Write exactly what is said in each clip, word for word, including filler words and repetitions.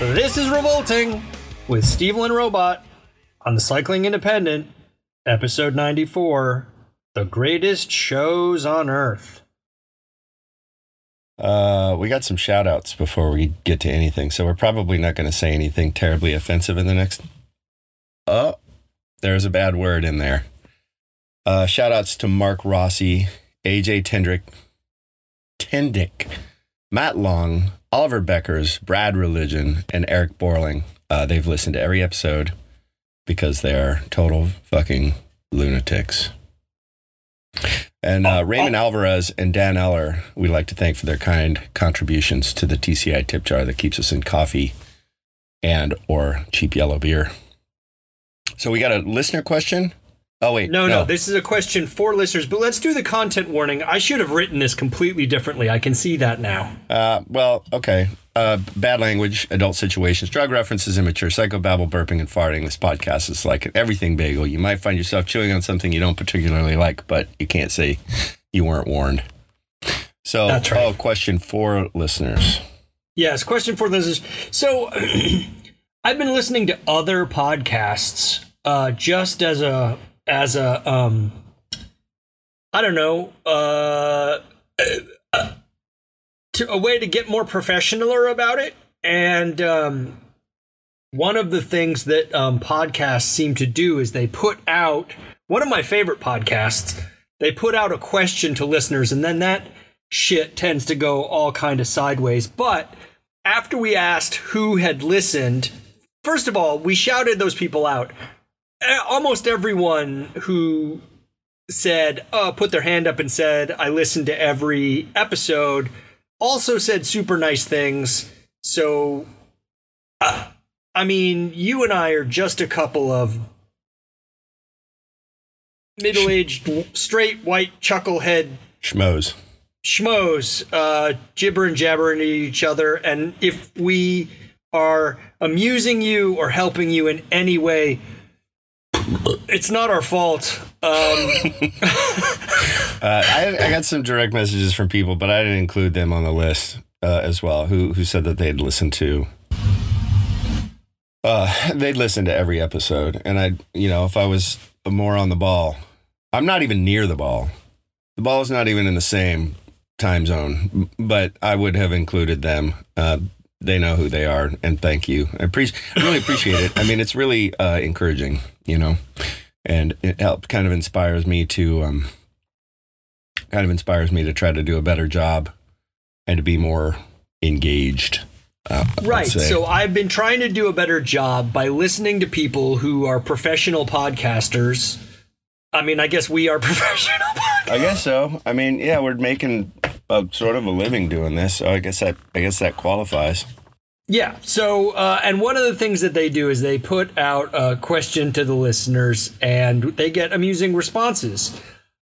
This is Revolting with Steve Lynn Robot on the Cycling Independent, episode ninety-four, The Greatest Shows on Earth. Uh, we got some shout-outs before we get to anything, so we're probably not going to say anything terribly offensive in the next... Oh, there's a bad word in there. Uh, shout-outs to Mark Rossi, A J Tendrick, Tendick, Matt Long, Oliver Beckers, Brad Religion, and Eric Borling. Uh, they've listened to every episode because they're total fucking lunatics. And uh, Raymond Alvarez and Dan Eller, we'd like to thank for their kind contributions to the T C I tip jar that keeps us in coffee and or cheap yellow beer. So we got a listener question. Oh, wait. No, no, no, this is a question for listeners, but let's do the content warning. I should have written this completely differently. I can see that now. Uh, well, okay. Uh, bad language, adult situations, drug references, immature, psychobabble, burping, and farting. This podcast is like an everything bagel. You might find yourself chewing on something you don't particularly like, but you can't say you weren't warned. So, That's right. Oh, question for listeners. Yes, question for listeners. So, I've been listening to other podcasts uh, just as a... As a, um, I don't know, uh, uh, to, a way to get more professionaler about it. And um, one of the things that um, podcasts seem to do is they put out, one of my favorite podcasts, they put out a question to listeners, and then that shit tends to go all kind of sideways. But after we asked who had listened, first of all, we shouted those people out. Almost everyone who said, uh, put their hand up and said, I listened to every episode, also said super nice things. So, uh, I mean, you and I are just a couple of middle-aged, straight, white, chucklehead... Schmoes. Schmoes, uh, gibber and jabbering at each other, and if we are amusing you or helping you in any way... It's not our fault. Um. uh, I, I got some direct messages from people, but I didn't include them on the list uh, as well. Who who said that they'd listened to? Uh, they'd listened to every episode, and I, you know, if I was more on the ball, I'm not even near the ball. The ball is not even in the same time zone, but I would have included them. Uh, They know who they are, and thank you. I, pre- I really appreciate it. I mean, it's really uh, encouraging, you know, and it helped kind of inspires me to um, kind of inspires me to try to do a better job and to be more engaged. Uh, right. So I've been trying to do a better job by listening to people who are professional podcasters. I mean, I guess we are professional podcasters. I guess so. I mean, yeah, we're making... Uh, sort of a living doing this, so I guess that I guess that qualifies. Yeah. So, uh, and one of the things that they do is they put out a question to the listeners, and they get amusing responses.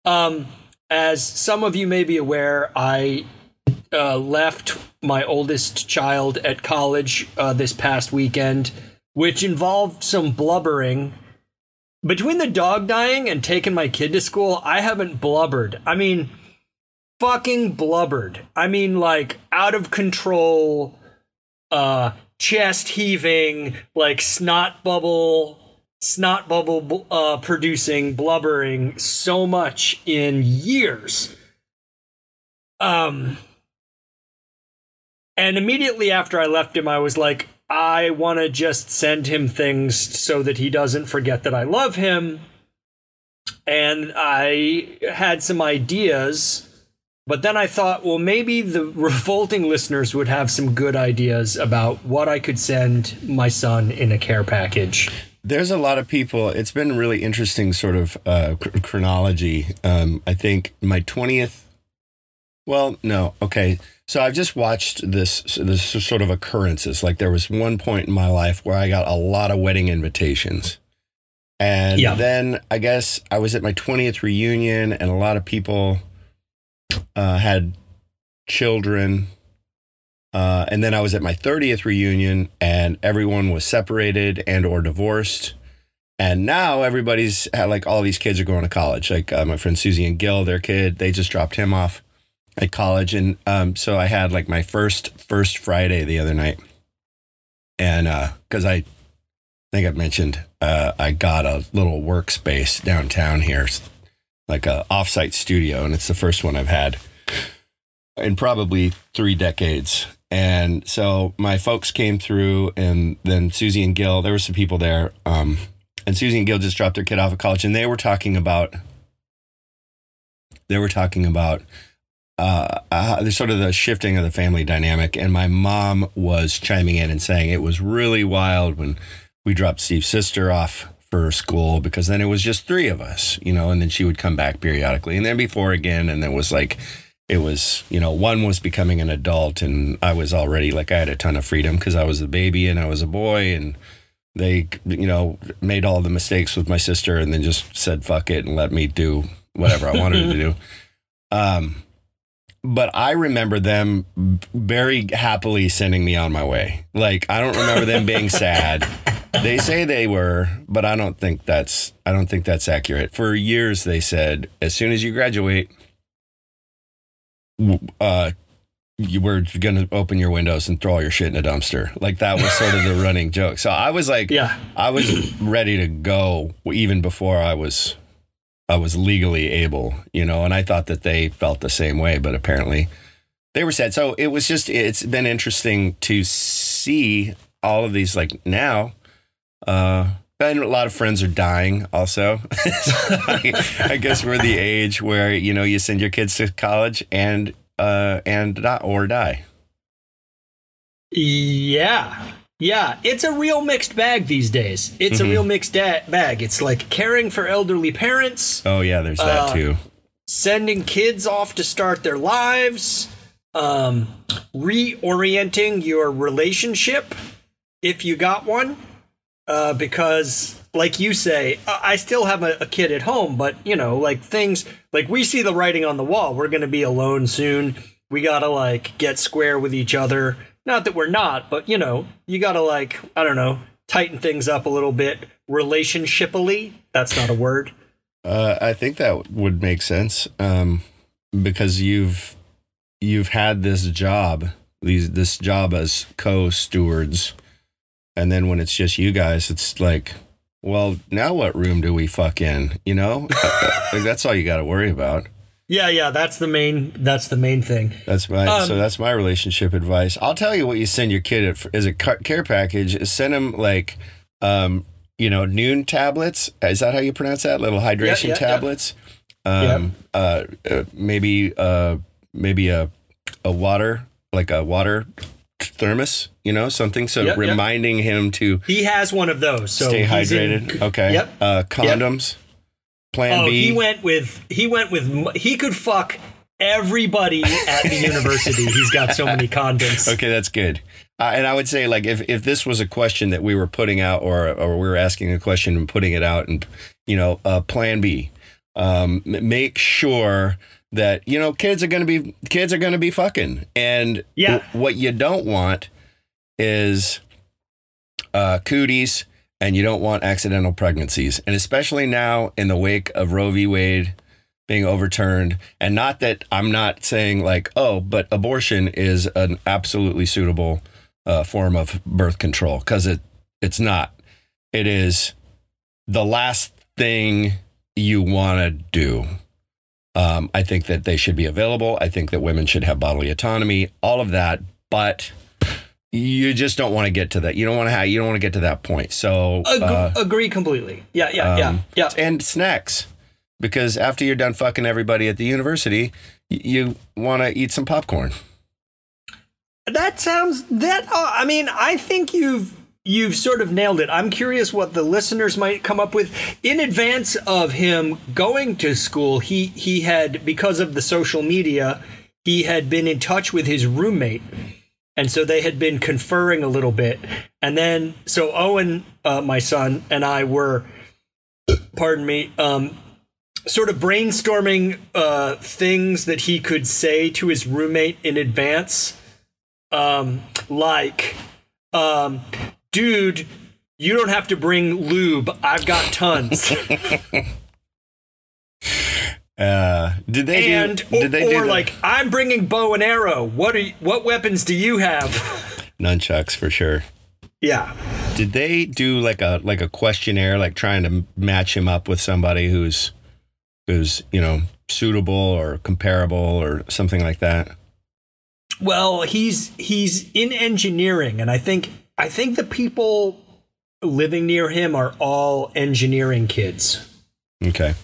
Um, as some of you may be aware, I uh, left my oldest child at college uh, this past weekend, which involved some blubbering. Between the dog dying and taking my kid to school, I haven't blubbered. I mean. Fucking blubbered. I mean, like, out of control, uh, chest heaving, like, snot bubble, snot bubble uh, producing, blubbering so much in years. Um, and immediately after I left him, I was like, I want to just send him things so that he doesn't forget that I love him. And I had some ideas... But then I thought, well, maybe the revolting listeners would have some good ideas about what I could send my son in a care package. There's a lot of people. It's been a really interesting sort of uh, cr- chronology. Um, I think my twentieth. Well, no. Okay. So I've just watched this, this sort of occurrences. Like there was one point in my life where I got a lot of wedding invitations. And yeah. then I guess I was at my twentieth reunion and a lot of people uh, had children. Uh, and then I was at my thirtieth reunion and everyone was separated and or divorced. And now everybody's had, like, all these kids are going to college. Like uh, my friend Susie and Gil, their kid, they just dropped him off at college. And um, so I had like my first first Friday the other night. And because uh, I think I've mentioned uh, I got a little workspace downtown here, like an offsite studio. And it's the first one I've had in probably three decades. And so my folks came through, and then Susie and Gil, there were some people there. Um, and Susie and Gil just dropped their kid off at college, and they were talking about, they were talking about, Uh, uh, sort of the shifting of the family dynamic. And my mom was chiming in and saying it was really wild when we dropped Steve's sister off for school, because then it was just three of us, you know, and then she would come back periodically and then be four again. And there was like, it was, you know, one was becoming an adult and I was already like, I had a ton of freedom because I was a baby and I was a boy, and they, you know, made all the mistakes with my sister and then just said, fuck it, and let me do whatever I wanted to do. Um, But I remember them very happily sending me on my way. Like, I don't remember them being sad. They say they were, but I don't think that's I don't think that's accurate. For years, they said, as soon as you graduate, uh, you were going to open your windows and throw all your shit in a dumpster. Like, that was sort of the running joke. So I was like, yeah. I was ready to go even before I was... I was legally able, you know, and I thought that they felt the same way, but apparently they were sad. So it was just, it's been interesting to see all of these, like, now, uh, and a lot of friends are dying also. So I, I guess we're the age where, you know, you send your kids to college and, uh, and not or die. Yeah. Yeah, it's a real mixed bag these days. It's mm-hmm. a real mixed da- bag. It's like caring for elderly parents. Oh, yeah, there's that, uh, too. Sending kids off to start their lives. Um, reorienting your relationship, if you got one. Uh, because, like you say, I, I still have a-, a kid at home, but, you know, like things... Like, we see the writing on the wall. We're going to be alone soon. We got to, like, get square with each other. Not that we're not, but, you know, you got to, like, I don't know, tighten things up a little bit relationshipally. That's not a word. Uh, I think that would make sense, um, because you've you've had this job, these this job as co-stewards. And then when it's just you guys, it's like, well, now what room do we fuck in? You know, like, that's all you got to worry about. Yeah, yeah, that's the main. That's the main thing. That's my. Um, so that's my relationship advice. I'll tell you what you send your kid at, as a care package. Is send them like, um, you know, noon tablets. Is that how you pronounce that? Little hydration yeah, yeah, tablets. Yeah. Um, yeah. Uh, maybe, uh, maybe a, a water, like a water thermos. You know, something. So yep, reminding yep. him to. He has one of those. So stay hydrated. In, okay. Yep. Uh, condoms. Yep. Plan oh, B. he went with he went with he could fuck everybody at the university. He's got so many condoms. Okay, that's good. Uh, and I would say, like, if, if this was a question that we were putting out, or or we were asking a question and putting it out, and, you know, uh, Plan B, um, make sure that, you know, kids are going to be kids are going to be fucking. And yeah. w- what you don't want is uh, cooties. And you don't want accidental pregnancies. And especially now in the wake of Roe v. Wade being overturned. And not that I'm not saying, like, oh, but abortion is an absolutely suitable uh, form of birth control. Because it, it's not. It is the last thing you want to do. Um, I think that they should be available. I think that women should have bodily autonomy. All of that. But... You just don't want to get to that. You don't want to have, you don't want to get to that point. So Agre- uh, agree completely. Yeah, yeah, um, yeah, yeah. And snacks, because after you're done fucking everybody at the university, y- you want to eat some popcorn. That sounds that. Uh, I mean, I think you've you've sort of nailed it. I'm curious what the listeners might come up with. In advance of him going to school, he, he had, because of the social media, he had been in touch with his roommate. And so they had been conferring a little bit. And then, so Owen, uh, my son, and I were, pardon me, um, sort of brainstorming uh, things that he could say to his roommate in advance. Um, like, um, dude, you don't have to bring lube. I've got tons. Uh, did they and, do, did they or, do or the, like, I'm bringing bow and arrow. What are you, what weapons do you have? Nunchucks for sure. Yeah. Did they do like a like a questionnaire, like trying to match him up with somebody who's who's, you know, suitable or comparable or something like that? Well, he's he's in engineering, and I think I think the people living near him are all engineering kids. Okay.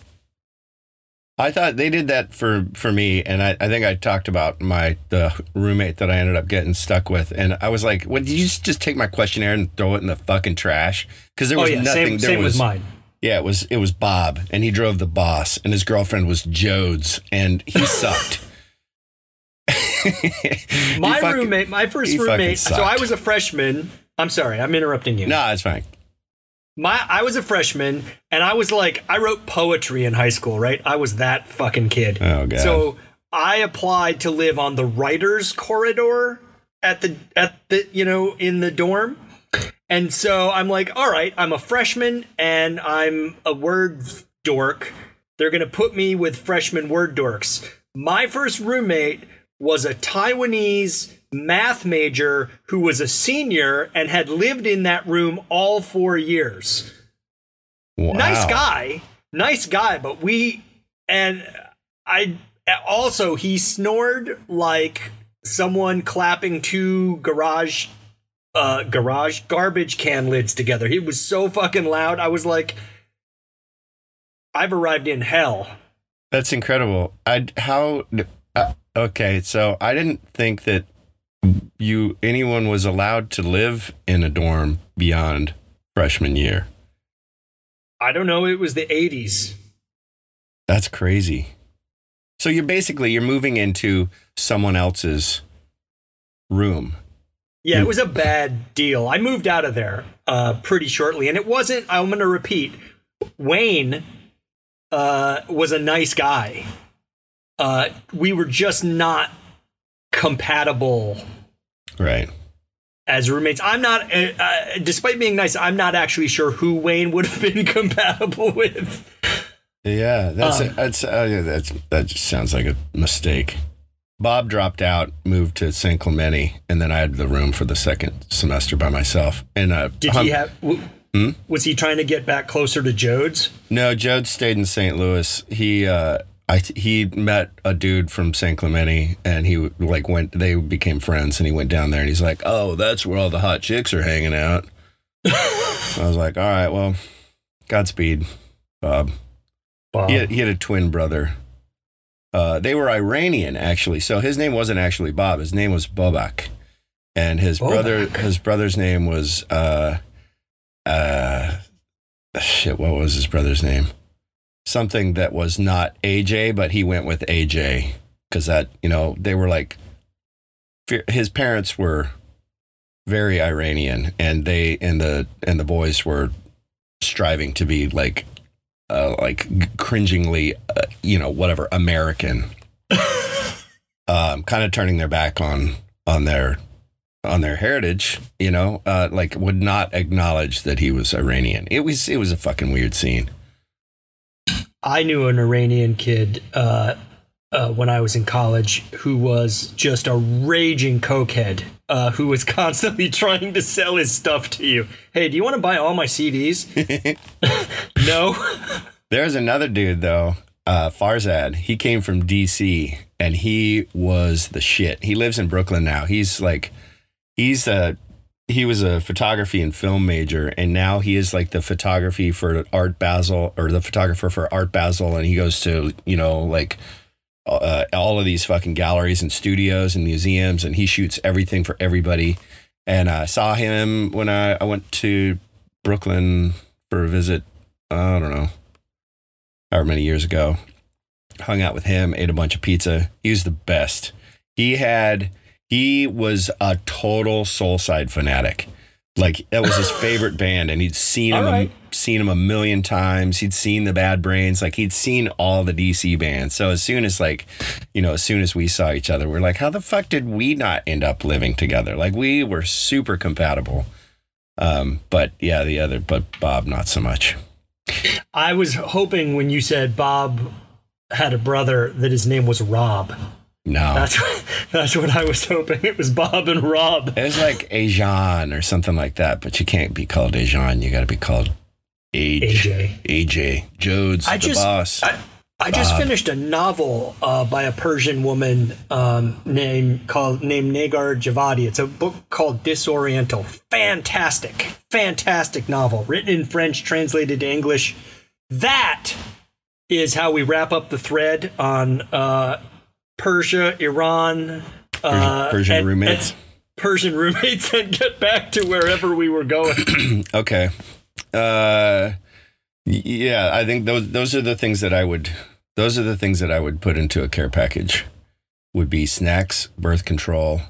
I thought they did that for, for me, and I, I think I talked about my the roommate that I ended up getting stuck with, and I was like, "What? Did you just take my questionnaire and throw it in the fucking trash?" Because there was oh, yeah. nothing. Same, there same was, with mine. Yeah, it was it was Bob, and he drove the Boss, and his girlfriend was Jodes, and he sucked. my fucking, roommate, my first roommate. So I was a freshman. I'm sorry, I'm interrupting you. No, it's fine. My, I was a freshman, and I was like, I wrote poetry in high school, right? I was that fucking kid. Oh, God. So I applied to live on the writer's corridor at the, at the, you know, in the dorm. And so I'm like, all right, I'm a freshman, and I'm a word dork. They're going to put me with freshman word dorks. My first roommate was a Taiwanese math major who was a senior and had lived in that room all four years. Wow. Nice guy, nice guy. But we, and I also, he snored like someone clapping two garage, uh, garage garbage can lids together. He was so fucking loud. I was like, I've arrived in hell. That's incredible. I, how, uh, okay. So I didn't think that you anyone was allowed to live in a dorm beyond freshman year. I don't know. It was the eighties. That's crazy. So you're basically you're moving into someone else's room. Yeah, it was a bad deal. I moved out of there uh, pretty shortly, and it wasn't. I'm going to repeat. Wayne uh, was a nice guy. Uh, we were just not compatible, right, as roommates. I'm not uh, uh, despite being nice, I'm not actually sure who Wayne would have been compatible with. Yeah, that's um, a, that's uh, yeah, that's that just sounds like a mistake. Bob dropped out, moved to Saint Clemente, and then I had the room for the second semester by myself. And uh, did hum- he have w- hmm? was he trying to get back closer to Jodes? No, Jodes stayed in Saint Louis. He uh I, he met a dude from Saint Clemente, and he like went, they became friends, and he went down there, and he's like, oh, that's where all the hot chicks are hanging out. I was like, all right, well, Godspeed, Bob. Bob. He had, he had a twin brother. Uh, they were Iranian, actually. So his name wasn't actually Bob. His name was Bobak. And his Bobak. brother, his brother's name was, uh, uh, shit, what was his brother's name? Something that was not A J, but he went with A J because that, you know, they were like, his parents were very Iranian, and they and the and the boys were striving to be like, uh, like cringingly, uh, you know, whatever, American, um, kind of turning their back on on their on their heritage, you know, uh, like would not acknowledge that he was Iranian. It was it was a fucking weird scene. I knew an Iranian kid uh, uh, when I was in college who was just a raging cokehead uh, who was constantly trying to sell his stuff to you. Hey, do you want to buy all my C Ds? No. There's another dude, though, uh, Farzad. He came from D C, and he was the shit. He lives in Brooklyn now. He's like, he's a, he was a photography and film major, and now he is like the photography for Art Basel or the photographer for Art Basel. And he goes to, you know, like uh, all of these fucking galleries and studios and museums, and he shoots everything for everybody. And I saw him when I, I went to Brooklyn for a visit, I don't know, however many years ago. Hung out with him, ate a bunch of pizza. He was the best. He had, he was a total Soulside fanatic. Like, that was his favorite band, and he'd seen him, right. a, seen him a million times. He'd seen the Bad Brains. Like, he'd seen all the D C bands. So as soon as, like, you know, as soon as we saw each other, we're like, how the fuck did we not end up living together? Like, we were super compatible. Um, but, yeah, the other, but Bob, not so much. I was hoping when you said Bob had a brother that his name was Rob. No, that's what, that's what I was hoping. It was Bob and Rob. It was like Ajan or something like that, but you can't be called Ajan. You got to be called A J. A J. Jodes, I the just, boss. I, I just finished a novel uh, by a Persian woman um, named called named Nagar Javadi. It's a book called Disoriental. Fantastic, fantastic novel written in French, translated to English. That is how we wrap up the thread on. Uh, Persia, Iran, uh, Persian and, roommates, and Persian roommates, and get back to wherever we were going. Okay. Uh, yeah, I think those, those are the things that I would, those are the things that I would put into a care package would be snacks, birth control,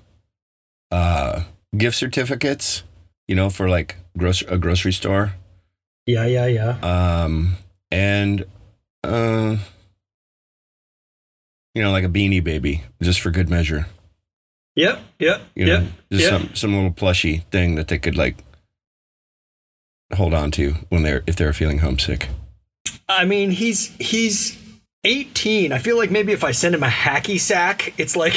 uh, gift certificates, you know, for like grocery, a grocery store. Yeah. Yeah. Yeah. Um, and, uh, you know, like a Beanie Baby, just for good measure. Yep, yep, you know, yep. Just yep. some some little plushy thing that they could like hold on to when they're if they're feeling homesick. I mean, he's he's eighteen. I feel like maybe if I send him a hacky sack, it's like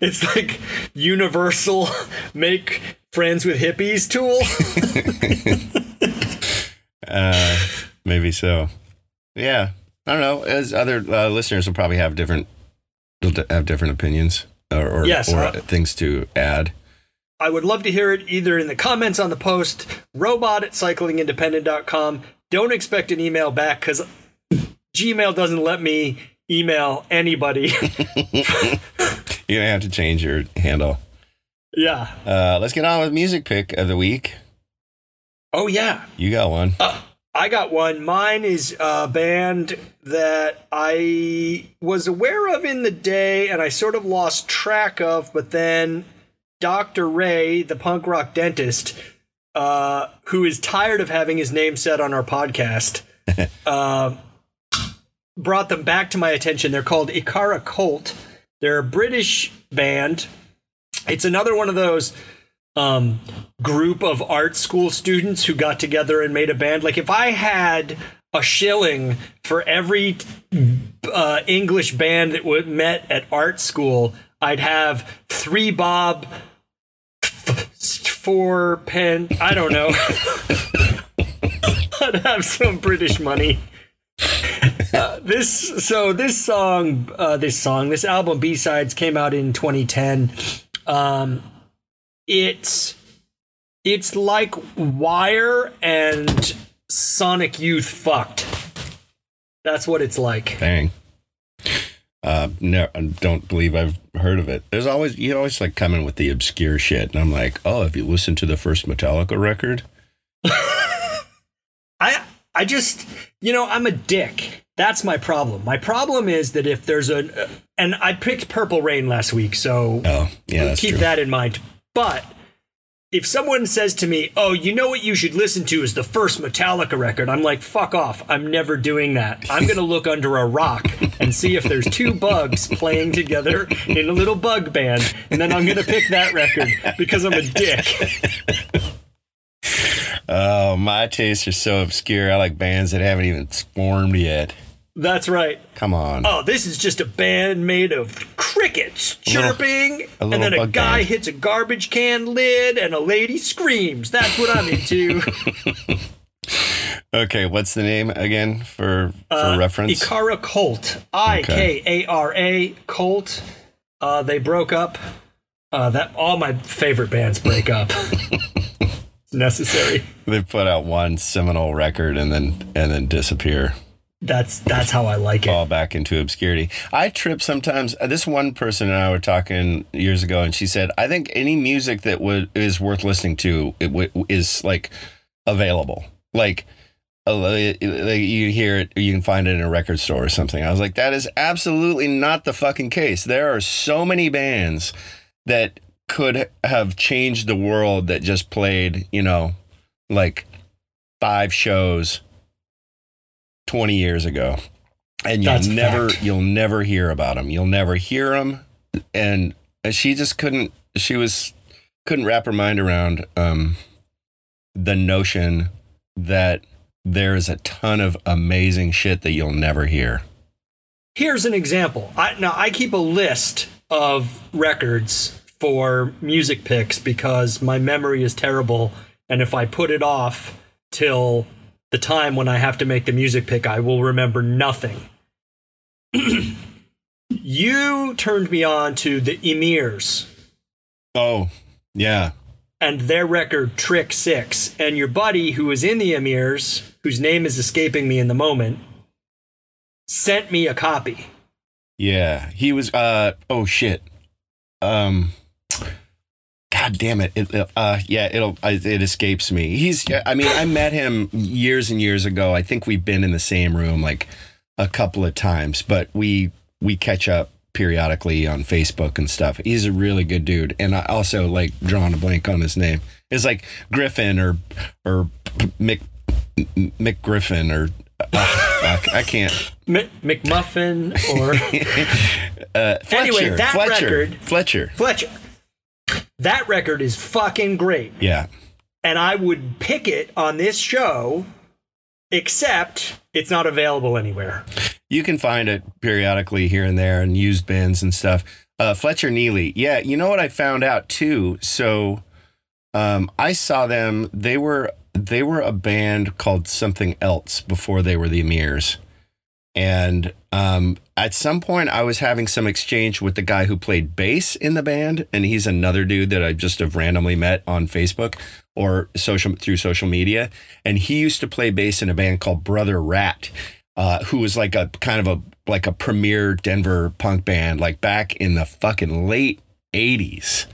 it's like universal make friends with hippies tool. uh, maybe so. Yeah. I don't know. As other uh, listeners will probably have different have different opinions or, or, yes, or uh, things to add. I would love to hear it either in the comments on the post, robot at cycling independent dot com. Don't expect an email back because Gmail doesn't let me email anybody. You're going to have to change your handle. Yeah. Uh, let's get on with music pick of the week. Oh, yeah. You got one. Uh- I got one. Mine is a band that I was aware of in the day and I sort of lost track of, but then Doctor Ray, the punk rock dentist, uh, who is tired of having his name said on our podcast, uh, brought them back to my attention. They're called Ikara Colt. They're a British band. It's another one of those um group of art school students who got together and made a band. Like if I had a shilling for every uh English band that would met at art school, I'd have three bob four pen I don't know I'd have some British money. uh, this so this song uh this song this album B-Sides came out in twenty ten. um It's it's like Wire and Sonic Youth fucked. That's what it's like. Dang. Uh, no, I don't believe I've heard of it. There's always you always like coming with the obscure shit, and I'm like, oh, have you listened to the first Metallica record? I I just you know I'm a dick. That's my problem. My problem is that if there's a and I picked Purple Rain last week, so oh, yeah, that's keep true. That in mind. But if someone says to me, oh, you know what you should listen to is the first Metallica record, I'm like, fuck off. I'm never doing that. I'm going to look under a rock and see if there's two bugs playing together in a little bug band. And then I'm going to pick that record because I'm a dick. Oh, my tastes are so obscure. I like bands that haven't even formed yet. That's right. Come on. Oh, this is just a band made of crickets chirping, a little, a little and then a guy band. Hits a garbage can lid, and a lady screams. That's what I'm into. Okay, what's the name again for, for uh, reference? Ikara Colt. I K A R A Colt. Uh, they broke up. Uh, that all my favorite bands break up. Necessary. They put out one seminal record and then and then disappear. That's that's how I like it. Fall back into obscurity. I trip sometimes. This one person and I were talking years ago, and she said, "I think any music that would is worth listening to it w- is like available. Like, uh, like you hear it, you can find it in a record store or something." I was like, "That is absolutely not the fucking case. There are so many bands that could have changed the world that just played, you know, like five shows." twenty years ago, and you'll That's never fact. you'll never hear about them. You'll never hear them, and she just couldn't. She was couldn't wrap her mind around um, the notion that there is a ton of amazing shit that you'll never hear. Here's an example. I, now I keep a list of records for music picks because my memory is terrible, and if I put it off till the time when I have to make the music pick, I will remember nothing. You turned me on to the Amirs. Oh, yeah. And their record, Trick Six. And your buddy who was in the Amirs, whose name is escaping me in the moment, sent me a copy. Yeah, he was, uh, oh shit. Um... God damn it. it uh, yeah, it'll, it escapes me. He's, I mean, I met him years and years ago. I think we've been in the same room like a couple of times, but we, we catch up periodically on Facebook and stuff. He's a really good dude. And I also like drawing a blank on his name. It's like Griffin or, or Mc, McGriffin or, oh, fuck, I can't. M- McMuffin or. uh, Fletcher, anyway, that Fletcher, record. Fletcher. Fletcher. That record is fucking great. Yeah. And I would pick it on this show, except it's not available anywhere. You can find it periodically here and there in used bins and stuff. Uh, Fletcher Neely. Yeah. You know what I found out, too? So um, I saw them. They were they were a band called Something Else before they were the Amirs. And um, at some point, I was having some exchange with the guy who played bass in the band, and he's another dude that I just have randomly met on Facebook or social through social media. And he used to play bass in a band called Brother Rat, uh, who was like a kind of a like a premier Denver punk band, like back in the fucking late eighties.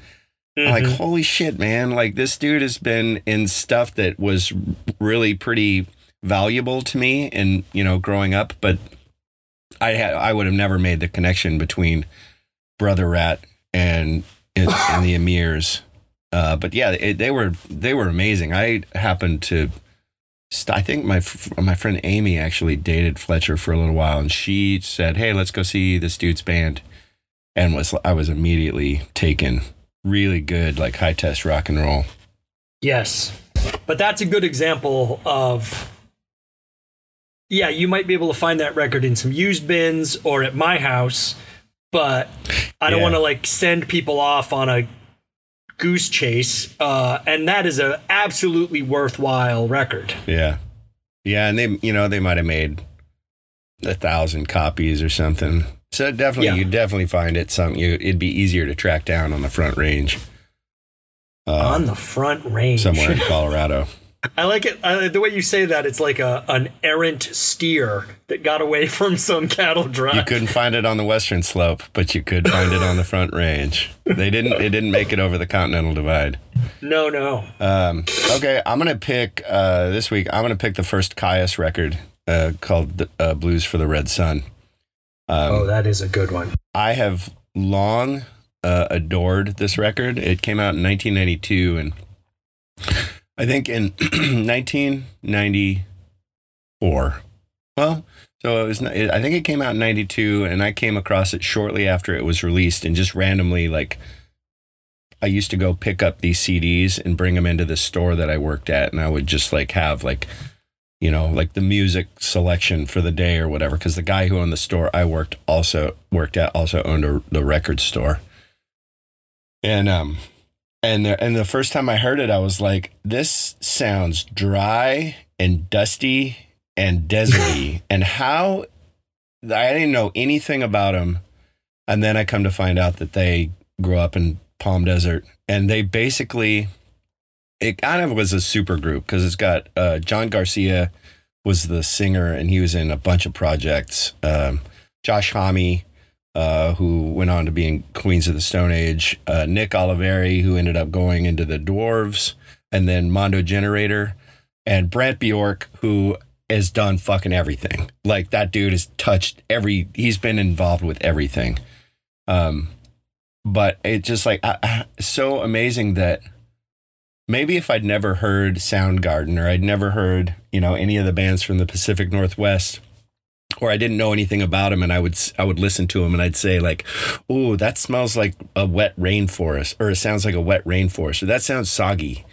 Mm-hmm. Like, holy shit, man! Like this dude has been in stuff that was really pretty valuable to me and, you know, growing up, but I had, I would have never made the connection between Brother Rat and, and, and the Amirs. Uh, but yeah, it, they were, they were amazing. I happened to, st- I think my, my friend Amy actually dated Fletcher for a little while, and she said, "Hey, let's go see this dude's band." And was, I was immediately taken. Really good, like high test rock and roll. Yes. But that's a good example of, yeah, you might be able to find that record in some used bins or at my house, but I don't yeah. want to like send people off on a goose chase. Uh, and that is an absolutely worthwhile record. Yeah. Yeah. And they, you know, they might have made a thousand copies or something. So definitely, yeah. you definitely find it something you, it'd be easier to track down on the Front Range. Uh, on the Front Range. Somewhere in Colorado. I like it. I, the way you say that, it's like a an errant steer that got away from some cattle drive. You couldn't find it on the Western Slope, but you could find it on the Front Range. They didn't. It didn't make it over the Continental Divide. No, no. Um, okay, I'm gonna pick uh, this week. I'm gonna pick the first Kyuss record uh, called uh, "Blues for the Red Sun." Um, oh, that is a good one. I have long uh, adored this record. It came out in nineteen ninety-two, and I think in nineteen ninety-four. Well, so it was. I think it came out in ninety-two, and I came across it shortly after it was released, and just randomly, like, I used to go pick up these C Ds and bring them into the store that I worked at, and I would just like have like, you know, like the music selection for the day or whatever, because the guy who owned the store I worked also worked at also owned a, the record store, and um. And the, and the first time I heard it, I was like, this sounds dry and dusty and deserty. And how, I didn't know anything about them. And then I come to find out that they grew up in Palm Desert. And they basically, it kind of was a super group because it's got uh, John Garcia, was the singer, and he was in a bunch of projects. Um, Josh Homme, uh, who went on to be in Queens of the Stone Age. Uh, Nick Oliveri, who ended up going into the Dwarves, and then Mondo Generator. And Brant Bjork, who has done fucking everything. Like, that dude has touched every... He's been involved with everything. Um, but it's just, like, I, I, so amazing that... Maybe if I'd never heard Soundgarden, or I'd never heard, you know, any of the bands from the Pacific Northwest, or I didn't know anything about them, and I would I would listen to them, and I'd say, like, "Ooh, that smells like a wet rainforest," or "It sounds like a wet rainforest," or "That sounds soggy."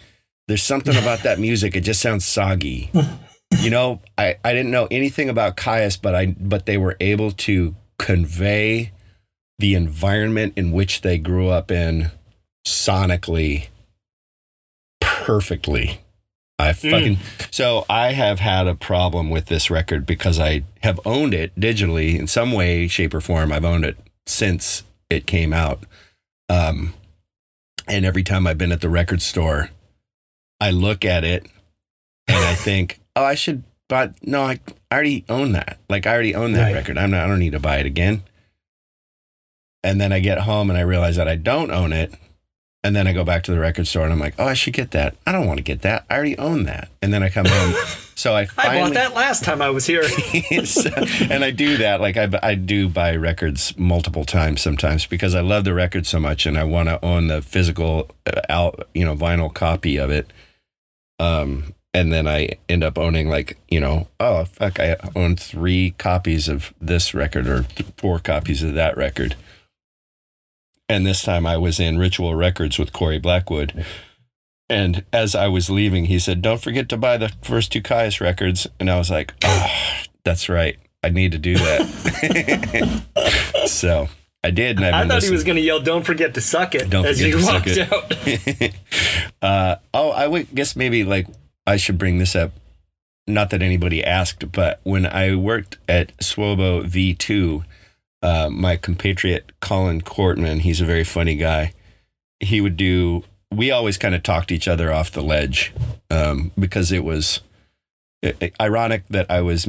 There's something about that music; it just sounds soggy. You know, I, I didn't know anything about Kyuss, but I but they were able to convey the environment in which they grew up in sonically. Perfectly. I fucking mm. So I have had a problem with this record because I have owned it digitally in some way, shape, or form. I've owned it since it came out. Um, and every time I've been at the record store, I look at it and I think, oh, I should buy no, I, I already own that. Like I already own that right. record. I'm not I don't need to buy it again. And then I get home and I realize that I don't own it. And then I go back to the record store and I'm like, oh, I should get that. I don't want to get that. I already own that. And then I come home. So I finally... I bought that last time I was here. And I do that. Like I, I do buy records multiple times sometimes because I love the record so much and I want to own the physical, out, you know, vinyl copy of it. Um, and then I end up owning like, you know, oh, fuck, I own three copies of this record or four copies of that record. And this time I was in Ritual Records with Corey Blackwood. And as I was leaving, he said, don't forget to buy the first two Kyuss records. And I was like, oh, that's right. I need to do that. So I did. And I've been I thought listening. He was going to yell, don't forget to suck it don't as you walked out. uh, oh, I would guess maybe like I should bring this up. Not that anybody asked, but when I worked at Swobo V two, Uh, my compatriot, Colin Cortman, he's a very funny guy. He would do, we always kind of talked each other off the ledge um, because it was it, it, ironic that I was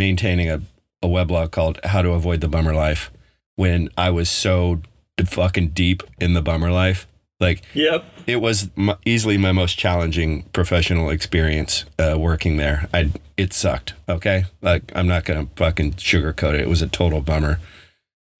maintaining a, a weblog called How to Avoid the Bummer Life when I was so fucking deep in the bummer life. Like, yep. It was my, easily my most challenging professional experience uh, working there. I It sucked, okay? Like, I'm not going to fucking sugarcoat it. It was a total bummer.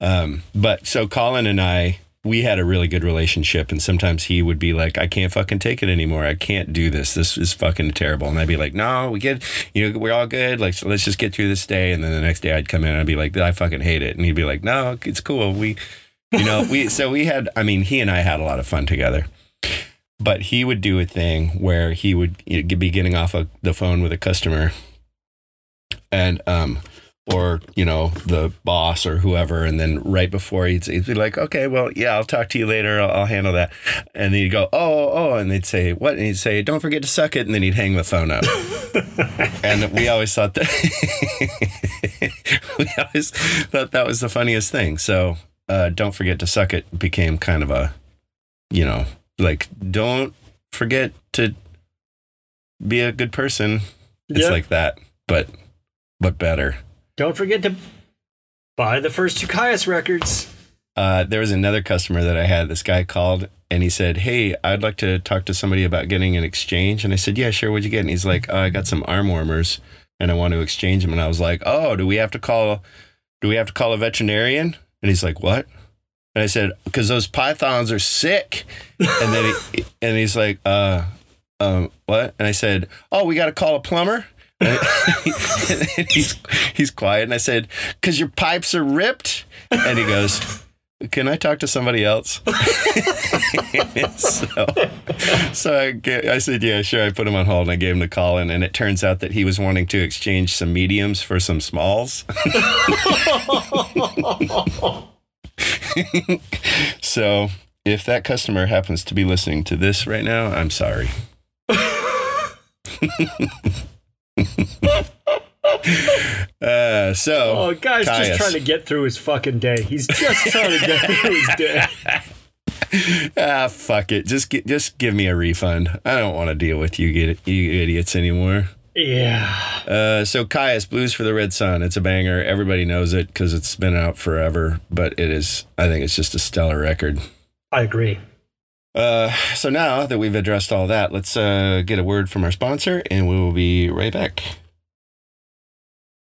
Um, but so Colin and I, we had a really good relationship and sometimes he would be like, I can't fucking take it anymore. I can't do this. This is fucking terrible. And I'd be like, no, we get, you know, we're all good. Like, so let's just get through this day. And then the next day I'd come in and I'd be like, I fucking hate it. And he'd be like, no, it's cool. We, you know, we, so we had, I mean, he and I had a lot of fun together, but he would do a thing where he would you know, be getting off of the phone with a customer and, um, or, you know, the boss or whoever. And then right before he'd, he'd be like, okay, well, yeah, I'll talk to you later. I'll, I'll handle that. And then he'd go, oh, oh, and they'd say, what? And he'd say, don't forget to suck it. And then he'd hang the phone up. And we always thought that we always thought that was the funniest thing. So uh, don't forget to suck it became kind of a, you know, like, don't forget to be a good person. It's yep. like that, but but better. Don't forget to buy the first two Kyuss records. Uh, there was another customer that I had. This guy called and he said, hey, I'd like to talk to somebody about getting an exchange. And I said, yeah, sure. What'd you get? And he's like, oh, I got some arm warmers and I want to exchange them. And I was like, oh, do we have to call? Do we have to call a veterinarian? And he's like, what? And I said, because those pythons are sick. And then he, and he's like, uh, um, what? And I said, oh, we got to call a plumber. And he's, he's quiet. And I said, because your pipes are ripped. And he goes, can I talk to somebody else? so so I, I said, yeah, sure. I put him on hold and I gave him the call. And, and it turns out that he was wanting to exchange some mediums for some smalls. So if that customer happens to be listening to this right now, I'm sorry. uh, so oh, guy's Kyuss. Just trying to get through his fucking day. He's just trying to get through his day. Ah, fuck it. Just get, just give me a refund. I don't want to deal with you, get it, you idiots anymore. Yeah. Uh, so Kyuss, Blues for the Red Sun. It's a banger. Everybody knows it because it's been out forever, but it is, I think it's just a stellar record. I agree. Uh, so now that we've addressed all that, let's uh, get a word from our sponsor, and we will be right back.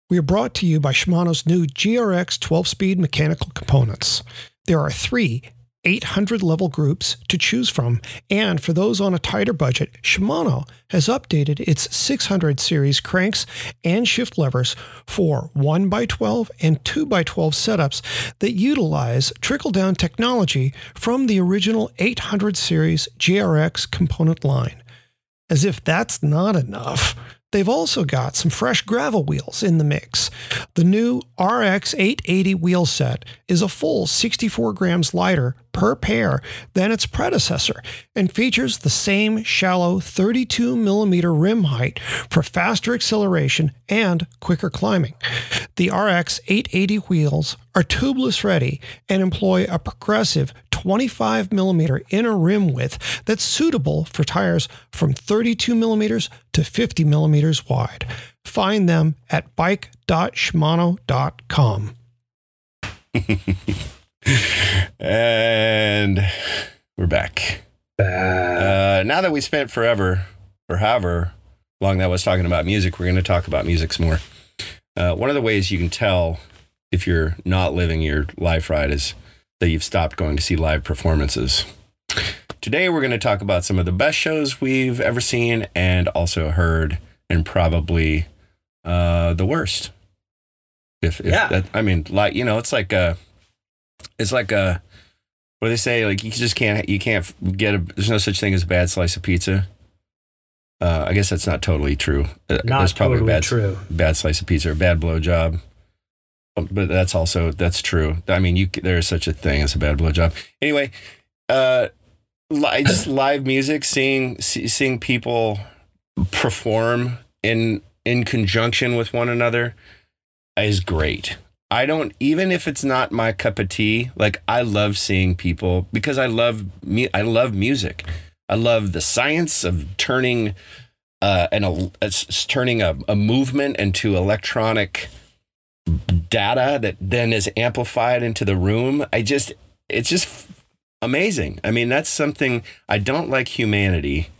We are brought to you by Shimano's new G R X twelve-speed mechanical components. There are three eight hundred level groups to choose from, and for those on a tighter budget, Shimano has updated its six hundred series cranks and shift levers for one by twelve and two by twelve setups that utilize trickle-down technology from the original eight hundred series G R X component line. As if that's not enough, they've also got some fresh gravel wheels in the mix. The new R X eight eighty wheel set is a full sixty-four grams lighter per pair than its predecessor and features the same shallow thirty-two millimeter rim height for faster acceleration and quicker climbing. The R X eight eighty wheels are tubeless ready and employ a progressive twenty-five millimeter inner rim width that's suitable for tires from thirty-two millimeters to fifty millimeters wide. Find them at bike dot shimano dot com. And we're back. Uh, now that we spent forever, or however long that was, talking about music, we're going to talk about music some more. Uh, one of the ways you can tell if you're not living your life right is that you've stopped going to see live performances. Today, we're going to talk about some of the best shows we've ever seen and also heard, and probably uh, the worst. If, if yeah. That, I mean, like, you know, it's like a, it's like a, what do they say? Like, you just can't, you can't get a, there's no such thing as a bad slice of pizza. Uh, I guess that's not totally true. Not that's probably totally a bad, true. Bad slice of pizza or a bad blowjob. But that's also, that's true. I mean, you there is such a thing as a bad blowjob. Anyway, uh, li- just live music, seeing see, seeing people perform in in conjunction with one another is great. I don't, even if it's not my cup of tea, like, I love seeing people because I love me. I love music. I love the science of turning uh, and a, turning a, a movement into electronic data that then is amplified into the room. I just, it's just amazing. I mean, that's something, I don't like humanity,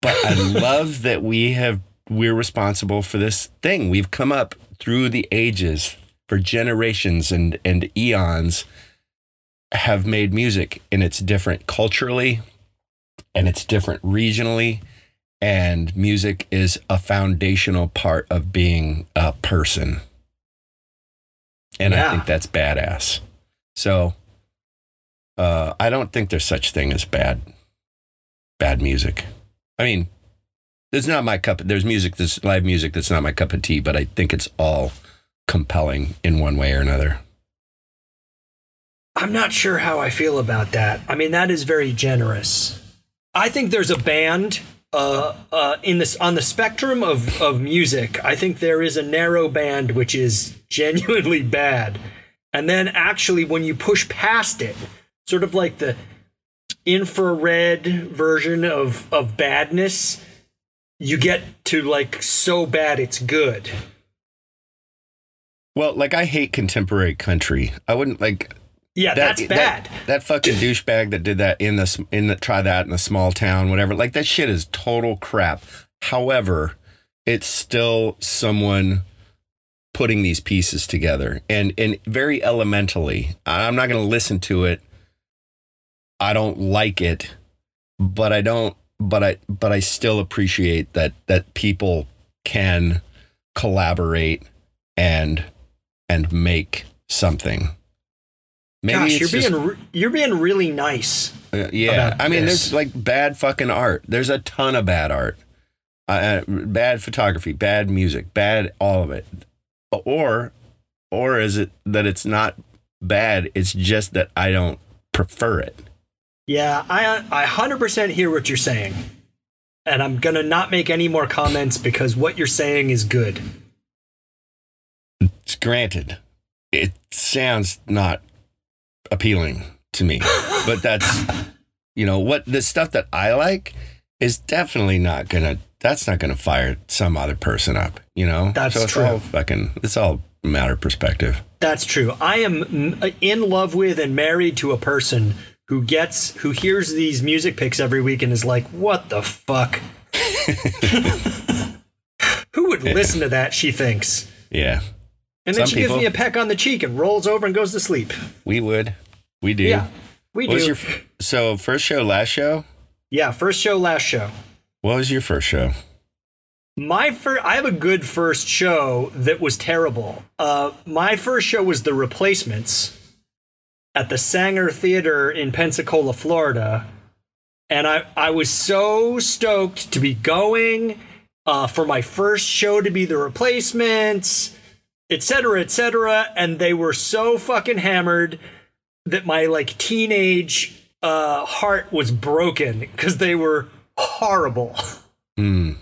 but I love that we have, we're responsible for this thing. We've come up through the ages, for generations and, and eons, have made music, and it's different culturally and it's different regionally. And music is a foundational part of being a person. And yeah. I think that's badass. So uh, I don't think there's such thing as bad, bad music. I mean, there's not my cup. There's music, there's live music that's not my cup of tea, but I think it's all compelling in one way or another. I'm not sure how I feel about that. I mean, that is very generous. I think there's a band uh, uh, in this on the spectrum of, of music. I think there is a narrow band which is genuinely bad, and then actually when you push past it, sort of like the infrared version of of badness, you get to like so bad it's good. Well, like, I hate contemporary country. I wouldn't like yeah that, that's bad. That, that fucking douchebag that did that in the in the try that in a small town, whatever, like, that shit is total crap. However, it's still someone putting these pieces together, and and very elementally. I'm not going to listen to it. I don't like it, but I don't. But I but I still appreciate that that people can collaborate and and make something. Maybe Gosh, you're just, being re- you're being really nice. Uh, yeah, I mean, this. There's like bad fucking art. There's a ton of bad art, uh, bad photography, bad music, bad all of it. Or, or is it that it's not bad? It's just that I don't prefer it. Yeah, I I one hundred percent hear what you're saying, and I'm gonna not make any more comments because what you're saying is good. It's granted, it sounds not appealing to me, but that's, you know, what the stuff that I like is definitely not gonna, that's not gonna fire some other person up, you know? That's so it's true. All fucking, it's all a matter of perspective. That's true. I am in love with and married to a person who gets, who hears these music picks every week and is like, what the fuck? Who would yeah. listen to that, she thinks. Yeah. And then some she people, gives me a peck on the cheek and rolls over and goes to sleep. We would. We do. Yeah, we what do. Your, so first show, last show? Yeah, first show, last show. What was your first show? My first, I have a good first show that was terrible. Uh, my first show was The Replacements at the Sanger Theater in Pensacola, Florida. And I, I was so stoked to be going uh, for my first show to be The Replacements, et cetera, et cetera. And they were so fucking hammered that my like teenage uh, heart was broken because they were horrible. Mm.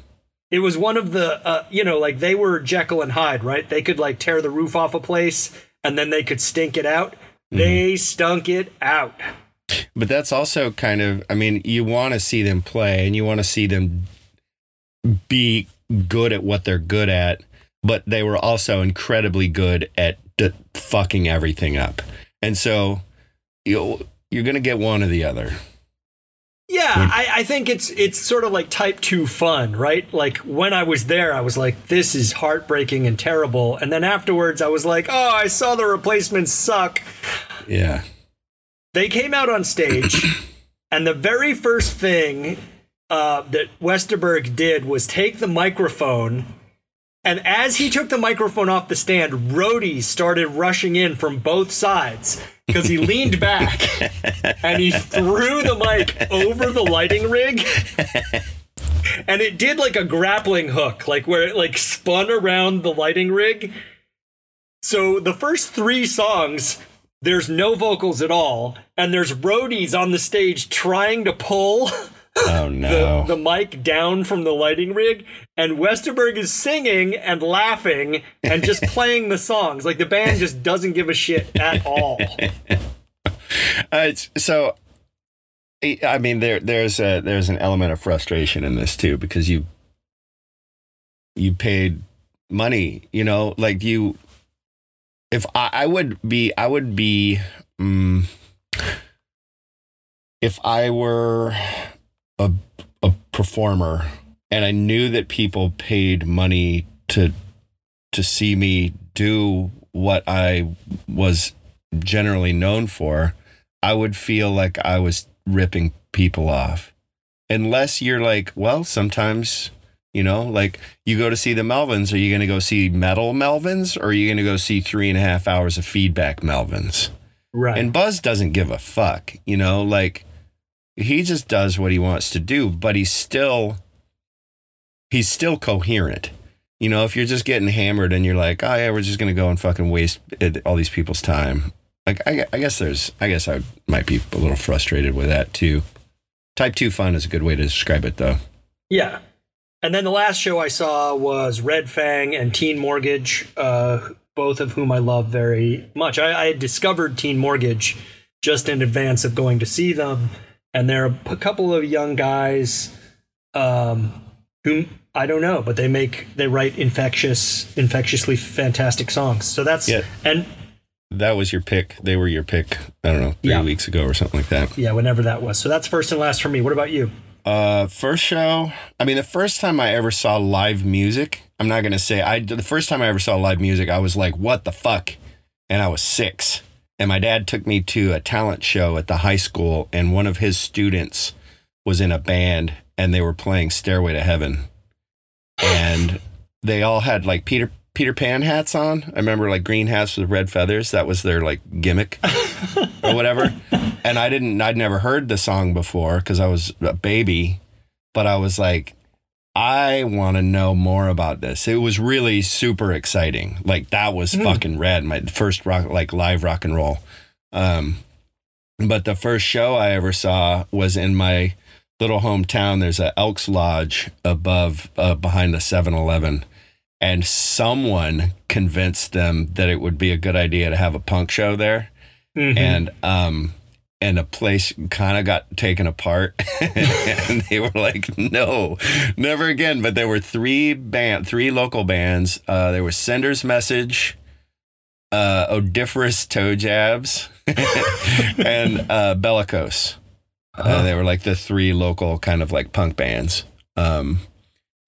It was one of the, uh, you know, like they were Jekyll and Hyde, right? They could like tear the roof off a place and then they could stink it out. Mm. They stunk it out. But that's also kind of, I mean, you want to see them play and you want to see them be good at what they're good at. But they were also incredibly good at d- fucking everything up. And so you'll, you're going to get one or the other. Yeah, I, I think it's it's sort of like type two fun, right? Like when I was there, I was like, this is heartbreaking and terrible. And then afterwards I was like, oh, I saw The Replacements suck. Yeah. They came out on stage and the very first thing uh, that Westerberg did was take the microphone. And as he took the microphone off the stand, roadies started rushing in from both sides because he leaned back and he threw the mic over the lighting rig. And it did like a grappling hook, like where it like spun around the lighting rig. So the first three songs, there's no vocals at all. And there's roadies on the stage trying to pull Oh, no. The, the mic down from the lighting rig, and Westerberg is singing and laughing and just playing the songs. Like the band just doesn't give a shit at all. Uh, so, I mean, there there's a, there's an element of frustration in this too, because you you paid money, you know, like you. If I, I would be, I would be, um, if I were A, a performer and I knew that people paid money to to see me do what I was generally known for, I would feel like I was ripping people off. Unless you're like, well, sometimes, you know, like you go to see the Melvins, are you going to go see metal Melvins or are you going to go see three and a half hours of feedback Melvins? Right. And Buzz doesn't give a fuck, you know, like he just does what he wants to do, but he's still, he's still coherent. You know, if you're just getting hammered and you're like, oh yeah, we're just going to go and fucking waste all these people's time. Like, I, I guess there's, I guess I might be a little frustrated with that too. Type two fun is a good way to describe it though. Yeah. And then the last show I saw was Red Fang and Teen Mortgage, uh, both of whom I love very much. I, I discovered Teen Mortgage just in advance of going to see them. And there are a couple of young guys um, whom I don't know, but they make they write infectious, infectiously fantastic songs. So that's yeah. and that was your pick. They were your pick. I don't know, three yeah. weeks ago or something like that. Yeah, whenever that was. So that's first and last for me. What about you? Uh, first show. I mean, the first time I ever saw live music. I'm not gonna say I. The first time I ever saw live music, I was like, "What the fuck?" And I was six. And my dad took me to a talent show at the high school, and one of his students was in a band, and they were playing Stairway to Heaven. And they all had, like, Peter Peter Pan hats on. I remember, like, green hats with red feathers. That was their, like, gimmick or whatever. And I didn't, I'd never heard the song before because I was a baby. But I was like, I want to know more about this. It was really super exciting. Like that was mm. fucking rad. My first rock, like live rock and roll. Um, but the first show I ever saw was in my little hometown. There's a Elks Lodge above, uh, behind the seven eleven, and someone convinced them that it would be a good idea to have a punk show there. Mm-hmm. And, um, and the place kind of got taken apart. And they were like, no, never again. But there were three band, three local bands. Uh, there was Sender's Message, uh, Odiferous Toe Jabs, and uh, Bellicose. Uh, they were like the three local kind of like punk bands. Um,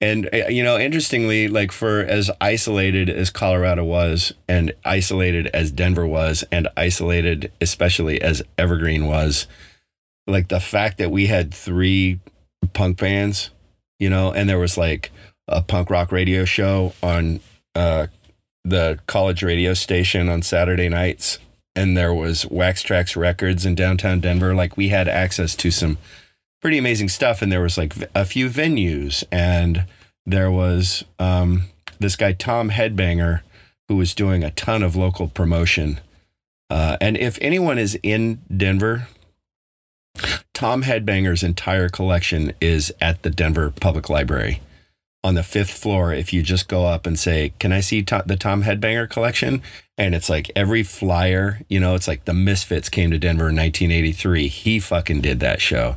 and, uh, you know, interestingly, like for as isolated as Colorado was, and isolated as Denver was, and isolated especially as Evergreen was, like the fact that we had three punk bands, you know, and there was like a punk rock radio show on uh, the college radio station on Saturday nights. And there was Wax Trax Records in downtown Denver. Like we had access to some pretty amazing stuff. And there was like a few venues, and there was um, this guy, Tom Headbanger, who was doing a ton of local promotion. Uh, and if anyone is in Denver, Tom Headbanger's entire collection is at the Denver Public Library on the fifth floor. If you just go up and say, can I see to- the Tom Headbanger collection? And it's like every flyer, you know, it's like the Misfits came to Denver in nineteen eighty-three. He fucking did that show.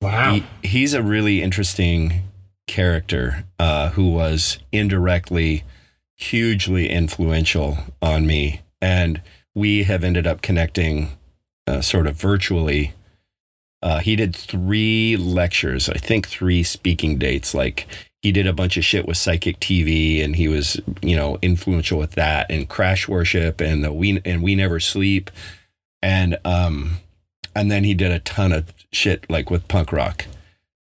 Wow. He, he's a really interesting character uh, who was indirectly hugely influential on me. And we have ended up connecting uh, sort of virtually. Uh, he did three lectures, I think three speaking dates. Like he did a bunch of shit with Psychic T V, and he was, you know, influential with that, and Crash Worship, and the we and We Never Sleep, and um, and then he did a ton of shit like with punk rock,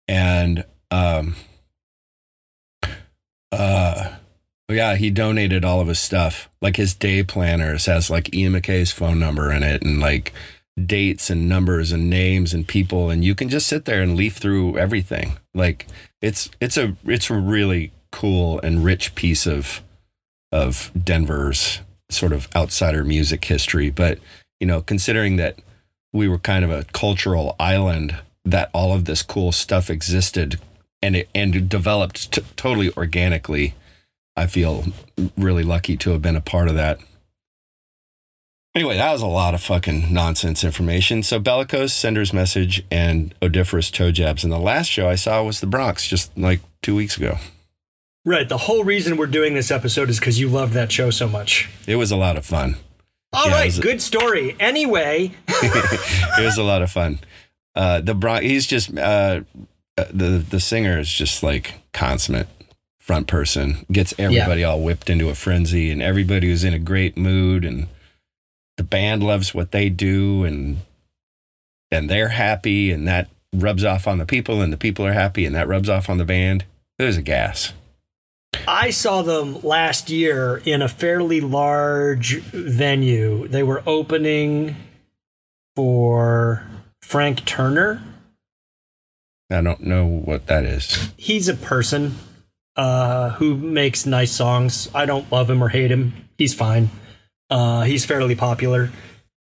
and um, uh, yeah, he donated all of his stuff. Like his day planners has like Ian McKay's phone number in it, and like dates and numbers and names and people, and you can just sit there and leaf through everything. Like it's it's a it's a really cool and rich piece of of Denver's sort of outsider music history. But you know, considering that we were kind of a cultural island, that all of this cool stuff existed and it and it developed t- totally organically, I feel really lucky to have been a part of that. Anyway, that was a lot of fucking nonsense information. So Bellicose, Sender's Message, and Odiferous Toe Jabs. And the last show I saw was The Bronx just like two weeks ago. Right. The whole reason we're doing this episode is because you loved that show so much. It was a lot of fun. All yeah, right. A- good story. Anyway. It was a lot of fun. Uh, the Bronx, he's just, uh, the, the singer is just like consummate front person. Gets everybody yeah. all whipped into a frenzy, and everybody was in a great mood, and the band loves what they do, and and they're happy, and that rubs off on the people, and the people are happy, and that rubs off on the band. There's a gas. I saw them last year in a fairly large venue. They were opening for Frank Turner. I don't know what that is. He's a person uh, who makes nice songs. I don't love him or hate him. He's fine. Uh, he's fairly popular.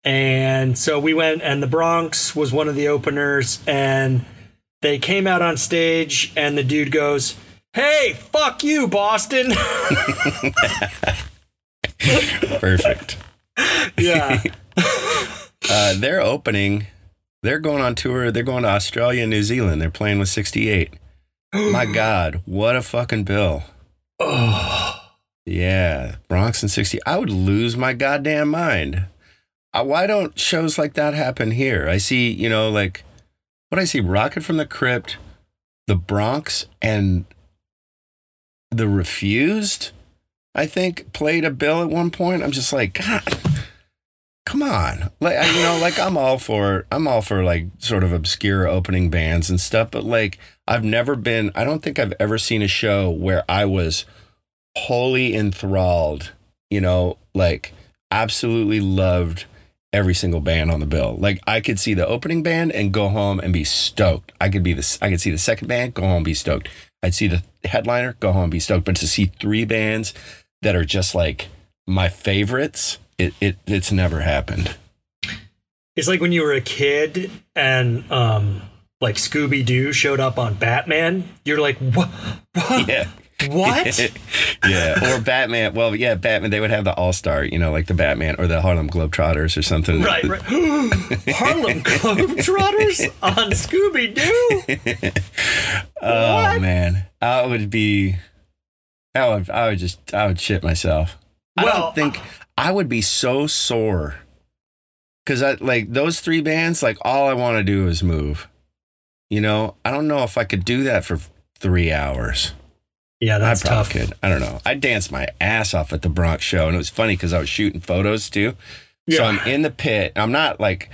And so we went, and The Bronx was one of the openers, and they came out on stage, and the dude goes, "Hey, fuck you, Boston." Perfect. Yeah. uh, they're opening. They're going on tour. They're going to Australia and New Zealand. They're playing with sixty-eight. My God, what a fucking bill. Oh. Yeah, Bronx and sixty. I would lose my goddamn mind. I, why don't shows like that happen here? I see, you know, like, what I see, Rocket from the Crypt, The Bronx, and The Refused, I think, played a bill at one point. I'm just like, God, come on. Like, I, you know, like, I'm all for, I'm all for, like, sort of obscure opening bands and stuff, but, like, I've never been, I don't think I've ever seen a show where I was wholly enthralled, you know, like absolutely loved every single band on the bill. Like I could see the opening band and go home and be stoked. I could be the, I could see the second band, go home and be stoked. I'd see the headliner, go home and be stoked. But to see three bands that are just like my favorites, it, it it's never happened. It's like when you were a kid and um like Scooby-Doo showed up on Batman, you're like, what? what? Yeah. What? Yeah. Or Batman. Well, yeah, Batman. They would have the All-Star, you know, like the Batman or the Harlem Globetrotters or something. Right, right. Harlem Globetrotters on Scooby-Doo? Oh, what? Man. I would be... I would, I would just... I would shit myself. Well, I don't think... I would be so sore. Because, I like, those three bands, like, all I want to do is move. You know? I don't know if I could do that for three hours. Yeah, that's tough. I probably could. I don't know. I danced my ass off at the Bronx show, and it was funny because I was shooting photos, too. Yeah. So I'm in the pit. I'm not, like...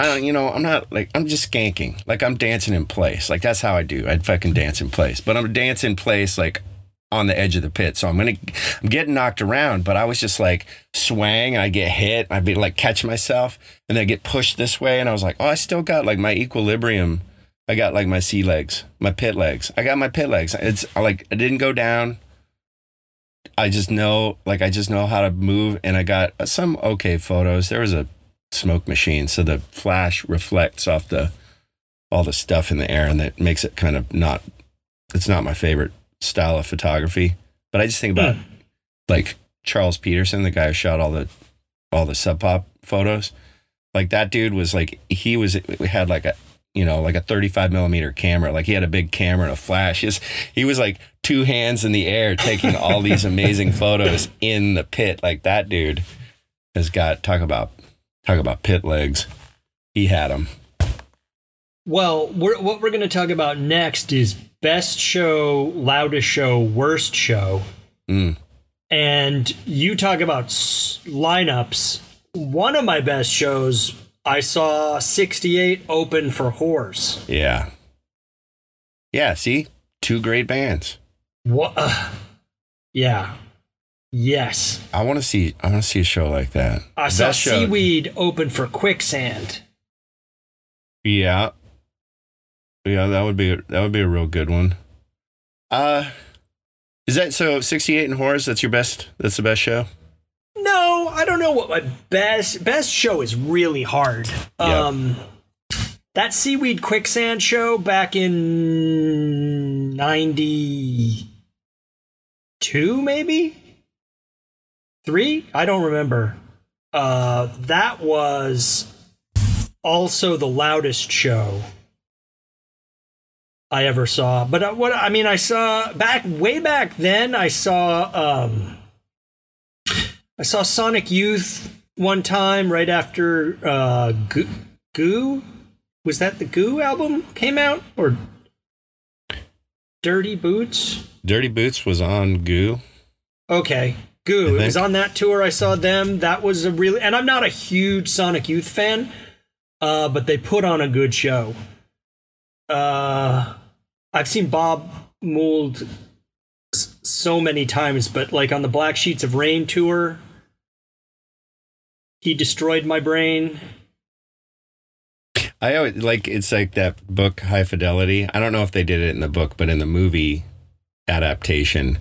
I don't, you know, I'm not like, I'm just skanking. Like, I'm dancing in place. Like, that's how I do. I fucking dance in place. But I'm dancing in place, like, on the edge of the pit. So I'm going to, I'm getting knocked around, but I was just like, swang, and I get hit. I'd be like, catch myself, and then I get pushed this way. And I was like, oh, I still got like my equilibrium. I got like my sea legs, my pit legs. I got my pit legs. It's like, I didn't go down. I just know, like, I just know how to move. And I got some okay photos. There was a smoke machine, so the flash reflects off the all the stuff in the air, and that makes it kind of not, it's not my favorite style of photography, but I just think about mm. like Charles Peterson, the guy who shot all the all the Sub Pop photos. Like, that dude was like, he was had like a, you know, like a thirty-five millimeter camera. Like, he had a big camera and a flash. He was, he was like two hands in the air taking all these amazing photos in the pit. Like, that dude has got, talk about Talk about pit legs. He had them. Well, we're, what we're going to talk about next is best show, loudest show, worst show. Mm. And you talk about lineups. One of my best shows, I saw sixty-eight open for Horse. Yeah. Yeah, see? Two great bands. What? Uh, yeah. Yes. I want to see I want to see a show like that. I saw Seaweed open for Quicksand. Yeah. Yeah, that would be that would be a real good one. Uh is that so sixty-eight and Horrors, that's your best that's the best show? No, I don't know what my best best show is. Really hard. Um yep. That Seaweed Quicksand show back in ninety-two maybe? Three? I don't remember. Uh, that was also the loudest show I ever saw. But what I mean, I saw back way back then. I saw um, I saw Sonic Youth one time right after uh, Goo, Goo. Was that the Goo album came out, or Dirty Boots? Dirty Boots was on Goo. Okay. Goo. It was on that tour. I saw them. That was a really, and I'm not a huge Sonic Youth fan, uh, but they put on a good show. Uh, I've seen Bob Mould s- so many times, but like on the Black Sheets of Rain tour, he destroyed my brain. I always like, it's like that book, High Fidelity. I don't know if they did it in the book, but in the movie adaptation,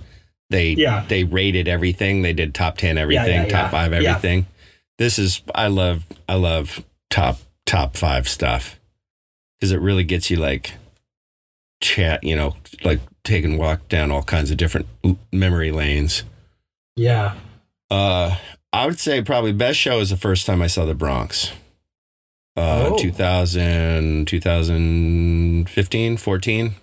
They yeah. they rated everything. They did top ten everything, yeah, yeah, top yeah. five everything. Yeah. This is I love I love top top five stuff because it really gets you like chat, you know, like take and walk down all kinds of different memory lanes. Yeah. Uh, I would say probably best show is the first time I saw the Bronx. Uh, oh. two thousand, twenty fifteen, fourteen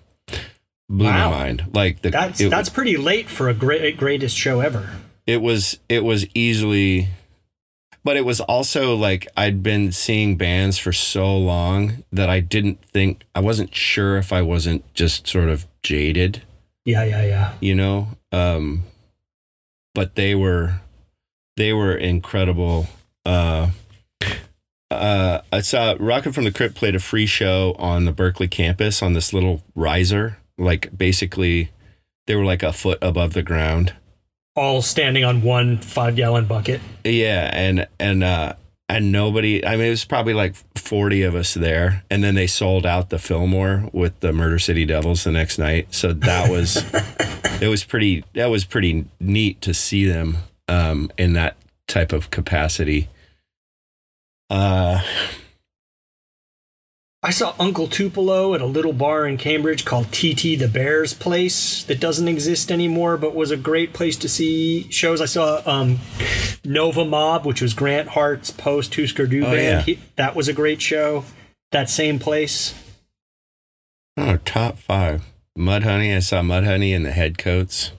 Blew wow. my mind. Like the that's it, that's pretty late for a great greatest show ever. It was it was easily, but it was also like I'd been seeing bands for so long that I didn't think I wasn't sure if I wasn't just sort of jaded. Yeah, yeah, yeah. You know, um, but they were they were incredible. Uh, uh, I saw Rocket from the Crypt played a free show on the Berkeley campus on this little riser. Like, basically, they were like a foot above the ground. All standing on one five-gallon bucket. Yeah, and and uh, and nobody... I mean, it was probably like forty of us there. And then they sold out the Fillmore with the Murder City Devils the next night. So that was... it was pretty... That was pretty neat to see them um, in that type of capacity. Uh... I saw Uncle Tupelo at a little bar in Cambridge called T T the Bear's Place that doesn't exist anymore, but was a great place to see shows. I saw um, Nova Mob, which was Grant Hart's post-Husker Du oh, band. Yeah. He, that was a great show. That same place. Oh, top five. Mudhoney. I saw Mudhoney and the Headcoats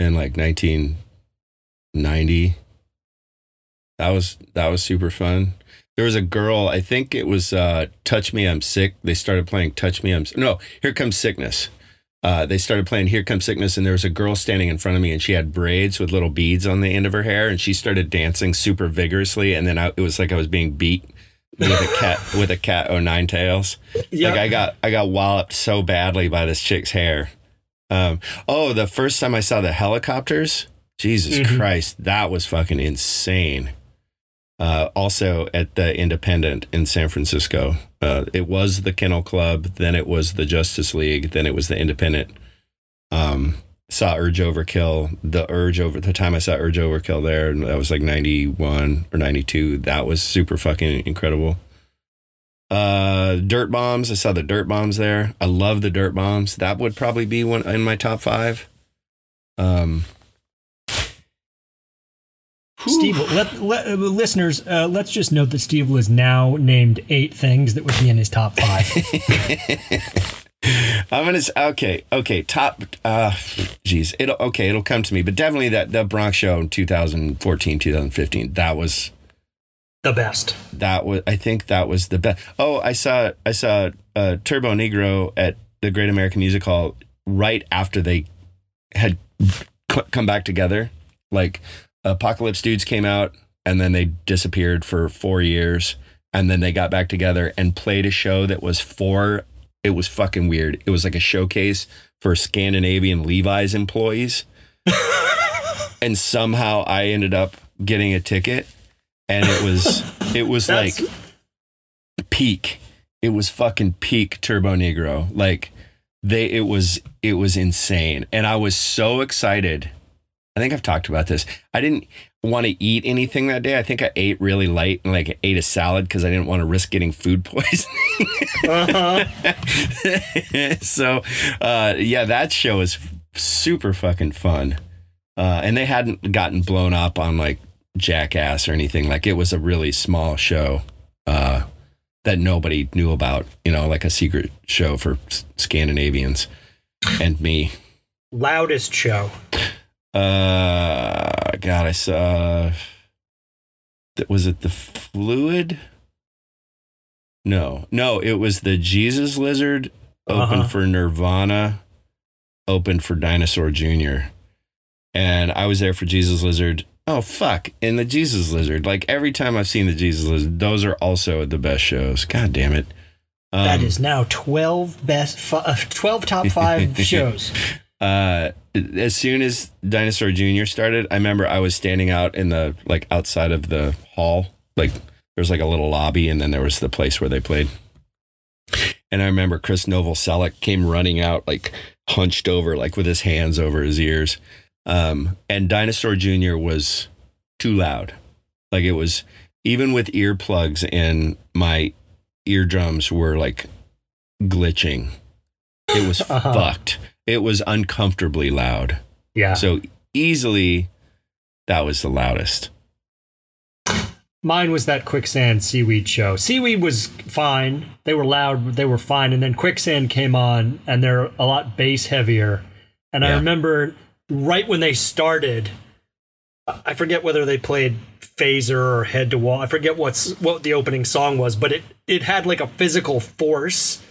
in like nineteen ninety. That was that was super fun. There was a girl, I think it was uh, Touch Me, I'm Sick. They started playing Touch Me, I'm Sick. No, Here Comes Sickness. Uh, they started playing Here Comes Sickness, and there was a girl standing in front of me, and she had braids with little beads on the end of her hair, and she started dancing super vigorously, and then I, it was like I was being beat with a cat with a cat o' nine tails. Yep. Like I got I got walloped so badly by this chick's hair. Um, oh, the first time I saw the helicopters, Jesus mm-hmm. Christ, that was fucking insane. Uh, also at the Independent in San Francisco. Uh, it was the Kennel Club, then it was the Justice League, then it was the Independent. Um, saw Urge Overkill, the Urge over the time I saw Urge Overkill there, that was like ninety-one or ninety-two. That was super fucking incredible. Uh, Dirt Bombs, I saw the Dirt Bombs there. I love the Dirt Bombs. That would probably be one in my top five. Um, Steve, let, let, uh, listeners, uh, let's just note that Steve was now named eight things that would be in his top five. I'm gonna say, okay, okay, top. Uh, geez, it'll okay, it'll come to me, but definitely that the Bronx show in two thousand fourteen, two thousand fifteen, that was the best. That was, I think, that was the best. Oh, I saw, I saw uh, Turbo Negro at the Great American Music Hall right after they had c- come back together, like. Apocalypse Dudes came out and then they disappeared for four years and then they got back together and played a show that was for, it was fucking weird. It was like a showcase for Scandinavian Levi's employees. And somehow I ended up getting a ticket and it was, it was like peak. It was fucking peak Turbo Negro. Like they, it was, it was insane. And I was so excited. I think I've talked about this. I didn't want to eat anything that day. I think I ate really light and like ate a salad because I didn't want to risk getting food poisoning. uh-huh. So, uh, yeah, that show is super fucking fun. Uh, and they hadn't gotten blown up on like Jackass or anything. Like it was a really small show uh, that nobody knew about, you know, like a secret show for Scandinavians and me. Loudest show. Uh, God, I saw. Was it the Fluid? No, no, it was the Jesus Lizard. Open uh-huh. for Nirvana. Open for Dinosaur Junior And I was there for Jesus Lizard. Oh fuck! And the Jesus Lizard. Like every time I've seen the Jesus Lizard, those are also the best shows. God damn it! Um, that is now twelve best, f- twelve top five shows. Uh, as soon as Dinosaur Junior started, I remember I was standing out in the, like, outside of the hall. Like, there's like a little lobby, and then there was the place where they played. And I remember Chris Novoselic came running out, like, hunched over, like, with his hands over his ears. Um, and Dinosaur Junior was too loud. Like, it was, even with earplugs in, my eardrums were, like, glitching. It was uh-huh. fucked. It was uncomfortably loud. Yeah. So easily, that was the loudest. Mine was that Quicksand Seaweed show. Seaweed was fine. They were loud, but they were fine. And then Quicksand came on, and they're a lot bass heavier. And yeah. I remember right when they started, I forget whether they played Phaser or Head to Wall. I forget what's what the opening song was, but it, it had like a physical force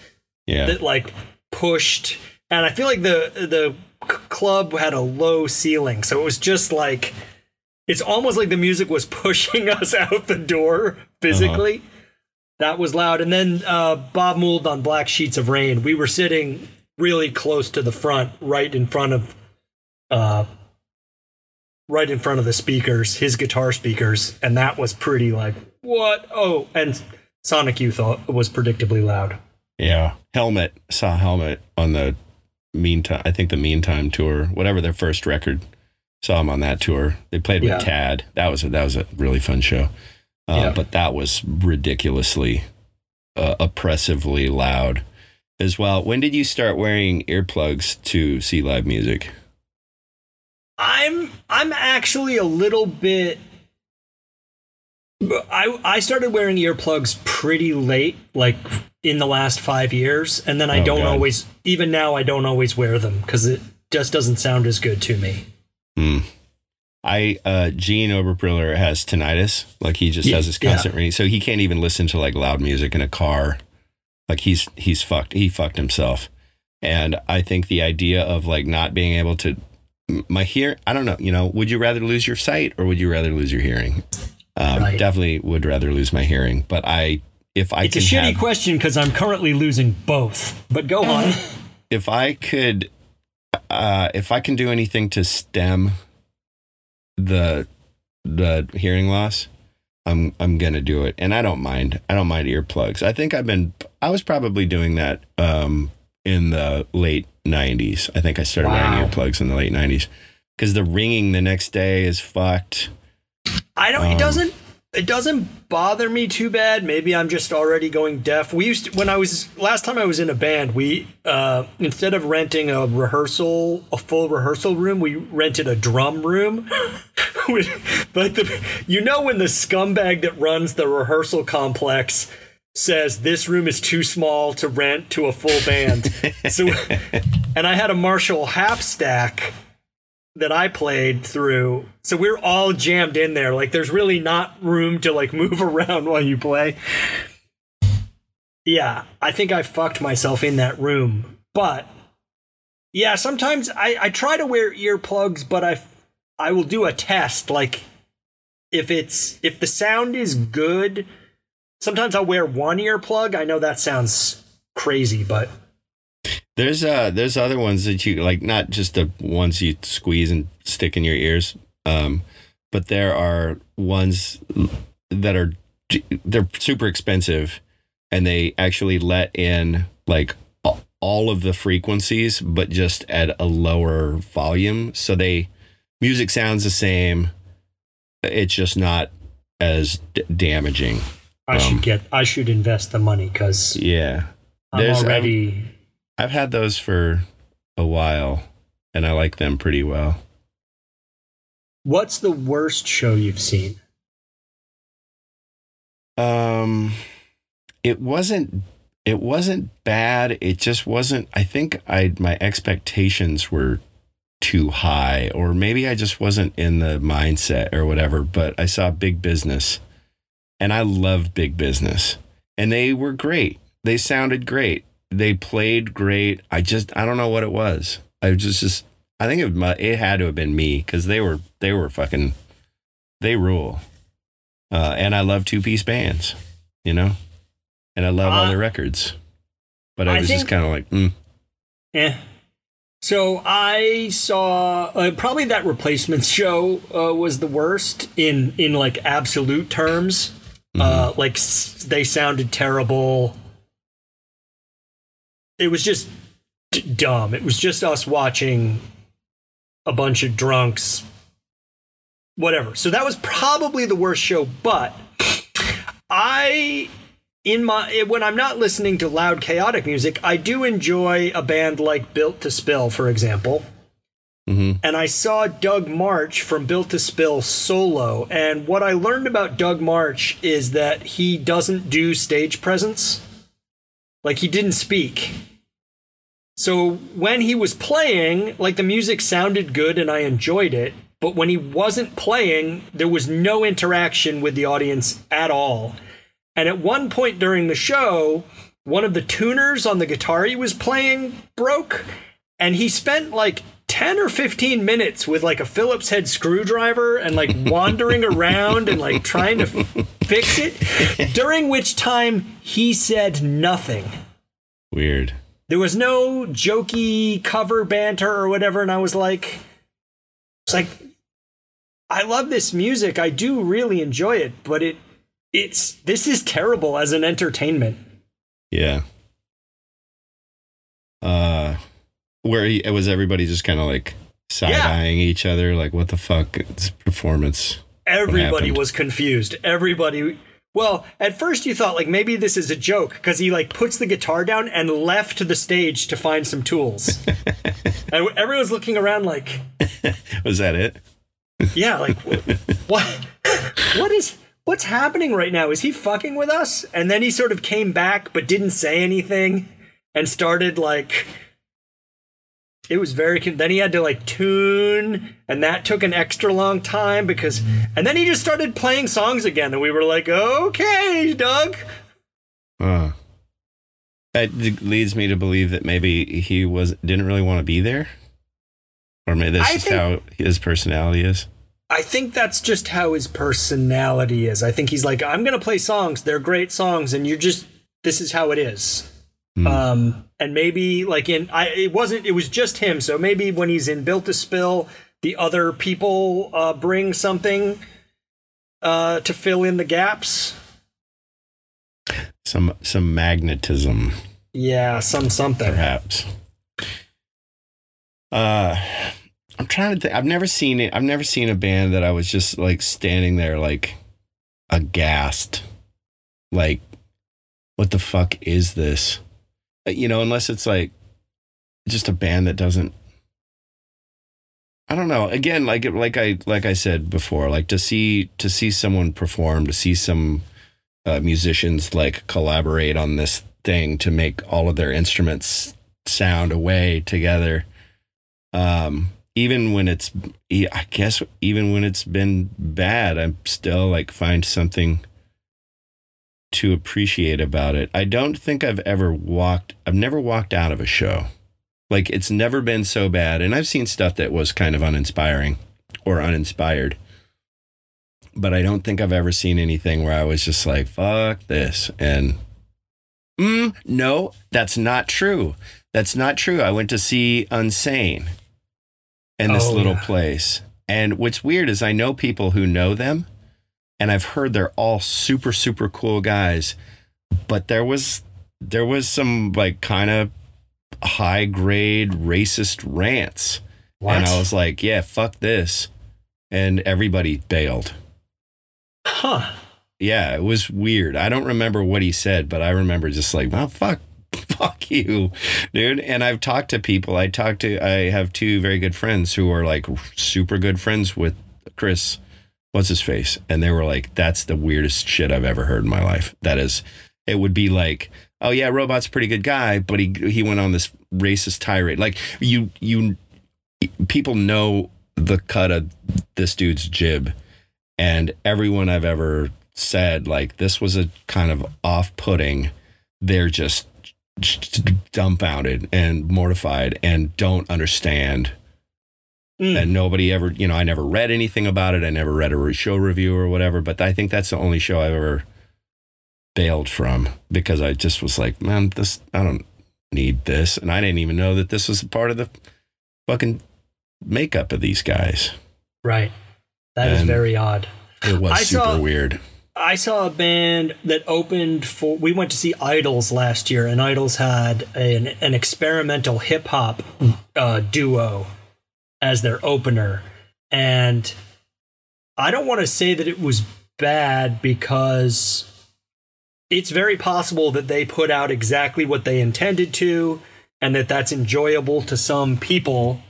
yeah. that like pushed... And I feel like the the club had a low ceiling, so it was just like, it's almost like the music was pushing us out the door physically. Uh-huh. That was loud. And then uh, Bob Mould on Black Sheets of Rain. We were sitting really close to the front, right in front of, uh, right in front of the speakers, his guitar speakers, and that was pretty like what? Oh, and Sonic Youth was predictably loud. Yeah, Helmet saw Helmet on the. Meantime, I think the Meantime tour, whatever their first record, saw him on that tour. They played with yeah. Tad. That was a, that was a really fun show, uh, yeah. but that was ridiculously uh, oppressively loud as well. When did you start wearing earplugs to see live music? I'm I'm actually a little bit. I I started wearing earplugs pretty late, like in the last five years, and then I oh, don't God. always. Even now, I don't always wear them because it just doesn't sound as good to me. Hmm. I uh, Gene Oberpriller has tinnitus, like he just yeah, has this constant yeah. ringing, so he can't even listen to like loud music in a car. Like he's he's fucked. He fucked himself. And I think the idea of like not being able to. My hear, I don't know, you know, would you rather lose your sight or would you rather lose your hearing? Um, right. Definitely would rather lose my hearing. But I, if I it's can It's a shitty have, question because I'm currently losing both. But go on. If I could, uh, if I can do anything to stem the the hearing loss, I'm I'm gonna do it, and I don't mind. I don't mind earplugs. I think I've been. I was probably doing that. Um, in the late nineties. I think I started wow. wearing earplugs in the late nineties because the ringing the next day is fucked. I don't, um, it doesn't, it doesn't bother me too bad. Maybe I'm just already going deaf. We used to, when I was, last time I was in a band, we, uh, instead of renting a rehearsal, a full rehearsal room, we rented a drum room. But the, you know, when the scumbag that runs the rehearsal complex says this room is too small to rent to a full band. So, and I had a Marshall Hapstack that I played through. So we're all jammed in there. Like there's really not room to like move around while you play. Yeah, I think I fucked myself in that room. But yeah, sometimes I, I try to wear earplugs, but I, I will do a test. Like if it's, if the sound is good, sometimes I'll wear one earplug. I know that sounds crazy, but there's uh there's other ones that you like, not just the ones you squeeze and stick in your ears, um, but there are ones that are they're super expensive, and they actually let in like all of the frequencies, but just at a lower volume. So they music sounds the same. It's just not as d- damaging. I um, should get. I should invest the money because yeah, I'm There's, already. I've, I've had those for a while, and I like them pretty well. What's the worst show you've seen? Um, it wasn't. It wasn't bad. It just wasn't. I think I my expectations were too high, or maybe I just wasn't in the mindset or whatever. But I saw Big Business. And I love Big Business. And they were great. They sounded great. They played great. I just, I don't know what it was. I just, just I think it, it had to have been me because they were, they were fucking, they rule. Uh, and I love two-piece bands, you know? And I love uh, all their records. But I, I was think, just kind of like, mm. Yeah. So I saw uh, probably that Replacements show uh, was the worst in, in like absolute terms. Uh, like s- they sounded terrible. It was just d- dumb. It was just us watching a bunch of drunks, whatever. So that was probably the worst show. But I, in my when I'm not listening to loud, chaotic music, I do enjoy a band like Built to Spill, for example. Mm-hmm. And I saw Doug Martsch from Built to Spill solo. And what I learned about Doug Martsch is that he doesn't do stage presence. Like, he didn't speak. So when he was playing, like, the music sounded good and I enjoyed it. But when he wasn't playing, there was no interaction with the audience at all. And at one point during the show, one of the tuners on the guitar he was playing broke. And he spent, like, ten or fifteen minutes with like a Phillips head screwdriver and like wandering around and like trying to f- fix it, during which time he said nothing. Weird. There was no jokey cover banter or whatever. And I was like, it's like, I love this music. I do really enjoy it, but it it's this is terrible as an entertainment. Yeah. Uh, Where he, it was everybody just kind of like side-eyeing yeah. each other, like, what the fuck, it's performance. Everybody was confused. Everybody Well, at first you thought, like, maybe this is a joke, because he, like, puts the guitar down and left the stage to find some tools. And everyone's looking around like... Was that it? Yeah, like, what? What is... What's happening right now? Is he fucking with us? And then he sort of came back, but didn't say anything, and started, like... It was very... Con- then he had to, like, tune, and that took an extra long time, because... And then he just started playing songs again, and we were like, okay, Doug. Uh, that leads me to believe that maybe he was didn't really want to be there? Or maybe this I is think, how his personality is? I think that's just how his personality is. I think he's like, I'm going to play songs. They're great songs, and you're just... This is how it is. Mm. Um... And maybe like in, I, it wasn't, it was just him. So maybe when he's in Built to Spill, the other people uh, bring something uh, to fill in the gaps. Some, some magnetism. Yeah. Some, something. Perhaps. Uh, I'm trying to think. I've never seen it. I've never seen a band that I was just like standing there, like aghast, like, what the fuck is this? You know, unless it's like just a band that doesn't, I don't know. Again, like, like I, like I said before, like to see, to see someone perform, to see some uh, musicians like collaborate on this thing to make all of their instruments sound away together. Um, even when it's, I guess, even when it's been bad, I'm still like find something to appreciate about it. I don't think I've ever walked, I've never walked out of a show. Like, it's never been so bad. And I've seen stuff that was kind of uninspiring or uninspired. But I don't think I've ever seen anything where I was just like, fuck this. And mm, no, that's not true. That's not true. I went to see Unsane in this oh, little yeah. place. And what's weird is I know people who know them. And I've heard they're all super, super cool guys, but there was there was some like kind of high grade racist rants. What? And I was like, yeah, fuck this. And everybody bailed. Huh. Yeah, it was weird. I don't remember what he said, but I remember just like, well, fuck, fuck you, dude. And I've talked to people. I talked to I have two very good friends who are like super good friends with Chris. What's his face? And they were like, that's the weirdest shit I've ever heard in my life. That is, it would be like, oh yeah, Robot's a pretty good guy, but he he went on this racist tirade. Like you, you people know the cut of this dude's jib, and everyone I've ever said, like, this was a kind of off-putting. They're just, just dumbfounded and mortified and don't understand. Mm. And nobody ever, you know, I never read anything about it. I never read a show review or whatever. But I think that's the only show I've ever bailed from, because I just was like, man, this, I don't need this. And I didn't even know that this was part of the fucking makeup of these guys. Right. That and is very odd. It was I super saw, weird. I saw a band that opened for, we went to see Idols last year, and Idols had a, an, an experimental hip hop uh, duo as their opener. And I don't want to say that it was bad, because it's very possible that they put out exactly what they intended to, and that that's enjoyable to some people.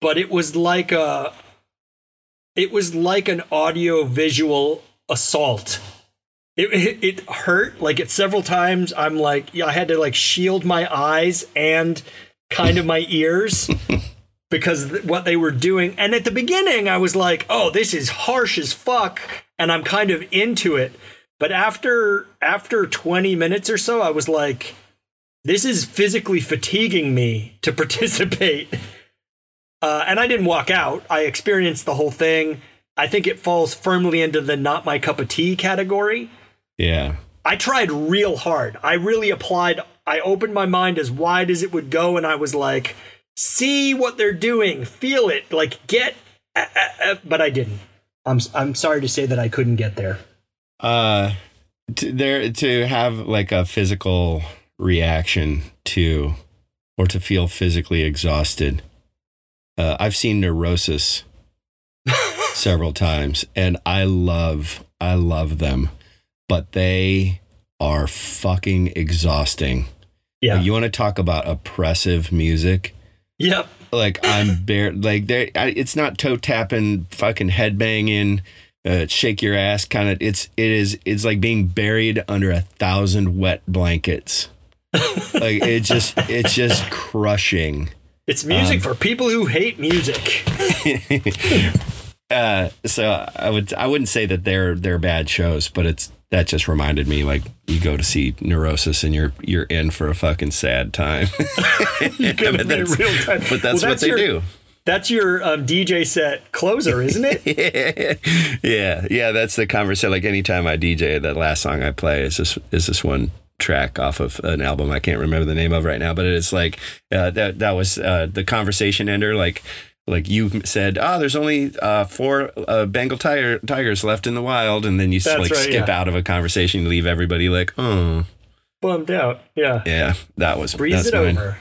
But it was like a, it was like an audio visual assault. It, it, it hurt. Like, at several times, I'm like, I had to like shield my eyes and kind of my ears. Because th- what they were doing. And at the beginning, I was like, oh, this is harsh as fuck. And I'm kind of into it. But after after twenty minutes or so, I was like, this is physically fatiguing me to participate. Uh, and I didn't walk out. I experienced the whole thing. I think it falls firmly into the not my cup of tea category. Yeah. I tried real hard. I really applied. I opened my mind as wide as it would go. And I was like... See what they're doing, feel it, like get, uh, uh, uh, but I didn't. I'm I'm sorry to say that I couldn't get there. Uh, to, there to have like a physical reaction to, or to feel physically exhausted. Uh, I've seen Neurosis several times, and I love I love them. but they are fucking exhausting. Yeah. Like, you want to talk about oppressive music? Yep. Like I'm bare, like there. It's not toe tapping, fucking head banging, uh, shake your ass kind of. It's it is. It's like being buried under a thousand wet blankets. Like it just, it's just crushing. It's music um, for people who hate music. uh, so I would, I wouldn't say that they're they're bad shows, but it's that just reminded me like you go to see Neurosis and you're you're in for a fucking sad time. You but, that's, real time. But that's, well, that's what they your, do. That's your um, D J set closer, isn't it? yeah, yeah, that's the conversation. Like anytime I D J, that last song I play is this is this one track off of an album I can't remember the name of right now, but it's like uh, that that was uh, the conversation ender. Like like you said, oh, there's only uh, four uh, Bengal tiger, tigers left in the wild, and then you That's like right, skip yeah. out of a conversation, and leave everybody like oh bummed out. Yeah, yeah, that was breeze it mine. Over.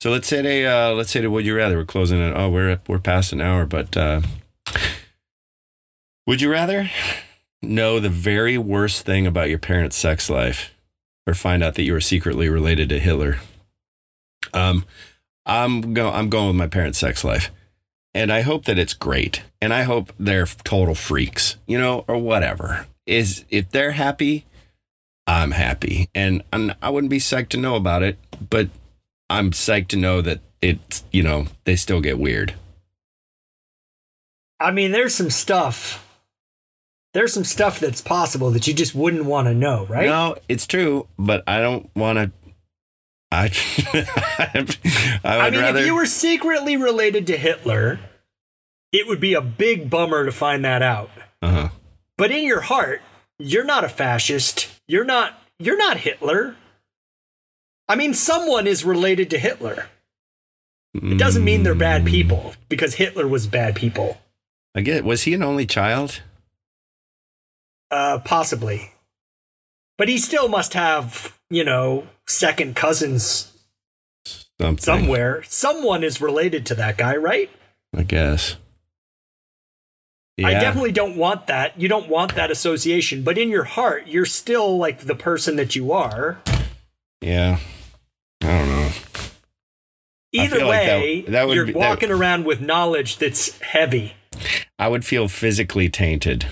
So let's hit a uh, let's hit a would you rather. We're closing it. Oh, we're we're past an hour, but uh, would you rather know the very worst thing about your parents' sex life? Or find out that you were secretly related to Hitler. Um, I'm go- I'm going with my parents' sex life, and I hope that it's great, and I hope they're total freaks, you know, or whatever. Is if they're happy, I'm happy, and I'm, I wouldn't be psyched to know about it, but I'm psyched to know that it's, you know, they still get weird. I mean, there's some stuff. There's some stuff that's possible that you just wouldn't want to know, right? No, it's true, but I don't want to. I, I, would I mean, rather... if you were secretly related to Hitler, it would be a big bummer to find that out. Uh-huh. But in your heart, you're not a fascist. You're not. You're not Hitler. I mean, someone is related to Hitler. It doesn't mean they're bad people because Hitler was bad people. I get it. Was he an only child? Uh, possibly. But he still must have, you know, second cousins Something. somewhere. Someone is related to that guy, right? I guess. Yeah. I definitely don't want that. You don't want that association. But in your heart, you're still like the person that you are. Yeah. I don't know. Either way, like that, that would you're be, walking that, around with knowledge that's heavy. I would feel physically tainted.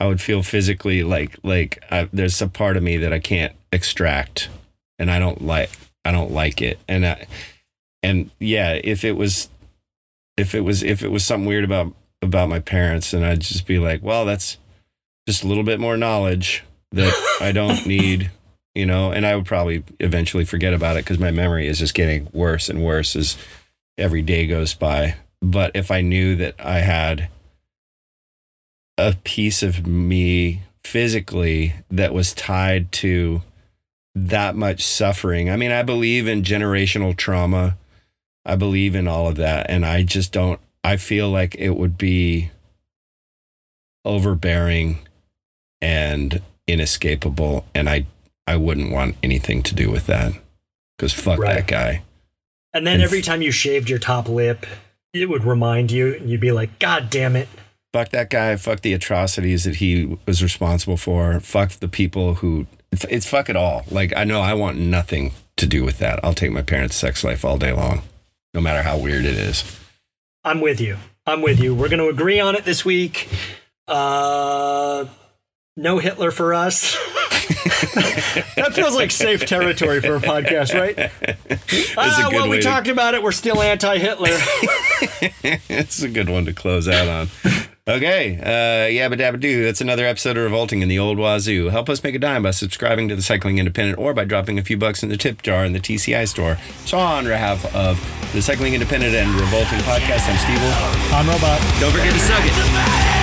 I would feel physically like like I, there's a part of me that I can't extract, and I don't like I don't like it, and I, and yeah, if it was if it was if it was something weird about about my parents, and I'd just be like, well, that's just a little bit more knowledge that I don't need, you know, and I would probably eventually forget about it because my memory is just getting worse and worse as every day goes by. But if I knew that I had a piece of me physically that was tied to that much suffering. I mean, I believe in generational trauma. I believe in all of that. And I just don't, I feel like it would be overbearing and inescapable. And I, I wouldn't want anything to do with that because fuck right. that guy. And then and every f- time you shaved your top lip, it would remind you and you'd be like, God damn it. Fuck that guy. Fuck the atrocities that he was responsible for. Fuck the people who it's, it's fuck it all. Like, I know I want nothing to do with that. I'll take my parents' sex life all day long, no matter how weird it is. I'm with you. I'm with you. We're going to agree on it this week. Uh, no Hitler for us. That feels like safe territory for a podcast, right? Ah, well, we to... talked about it. We're still anti-Hitler. It's a good one to close out on. Okay. Uh, yabba dabba doo. That's another episode of Revolting in the Old Wazoo. Help us make a dime by subscribing to the Cycling Independent or by dropping a few bucks in the tip jar in the T C I store. So on behalf of the Cycling Independent and Revolting Podcast, I'm Steve. I'm Robot. Don't forget to suck it.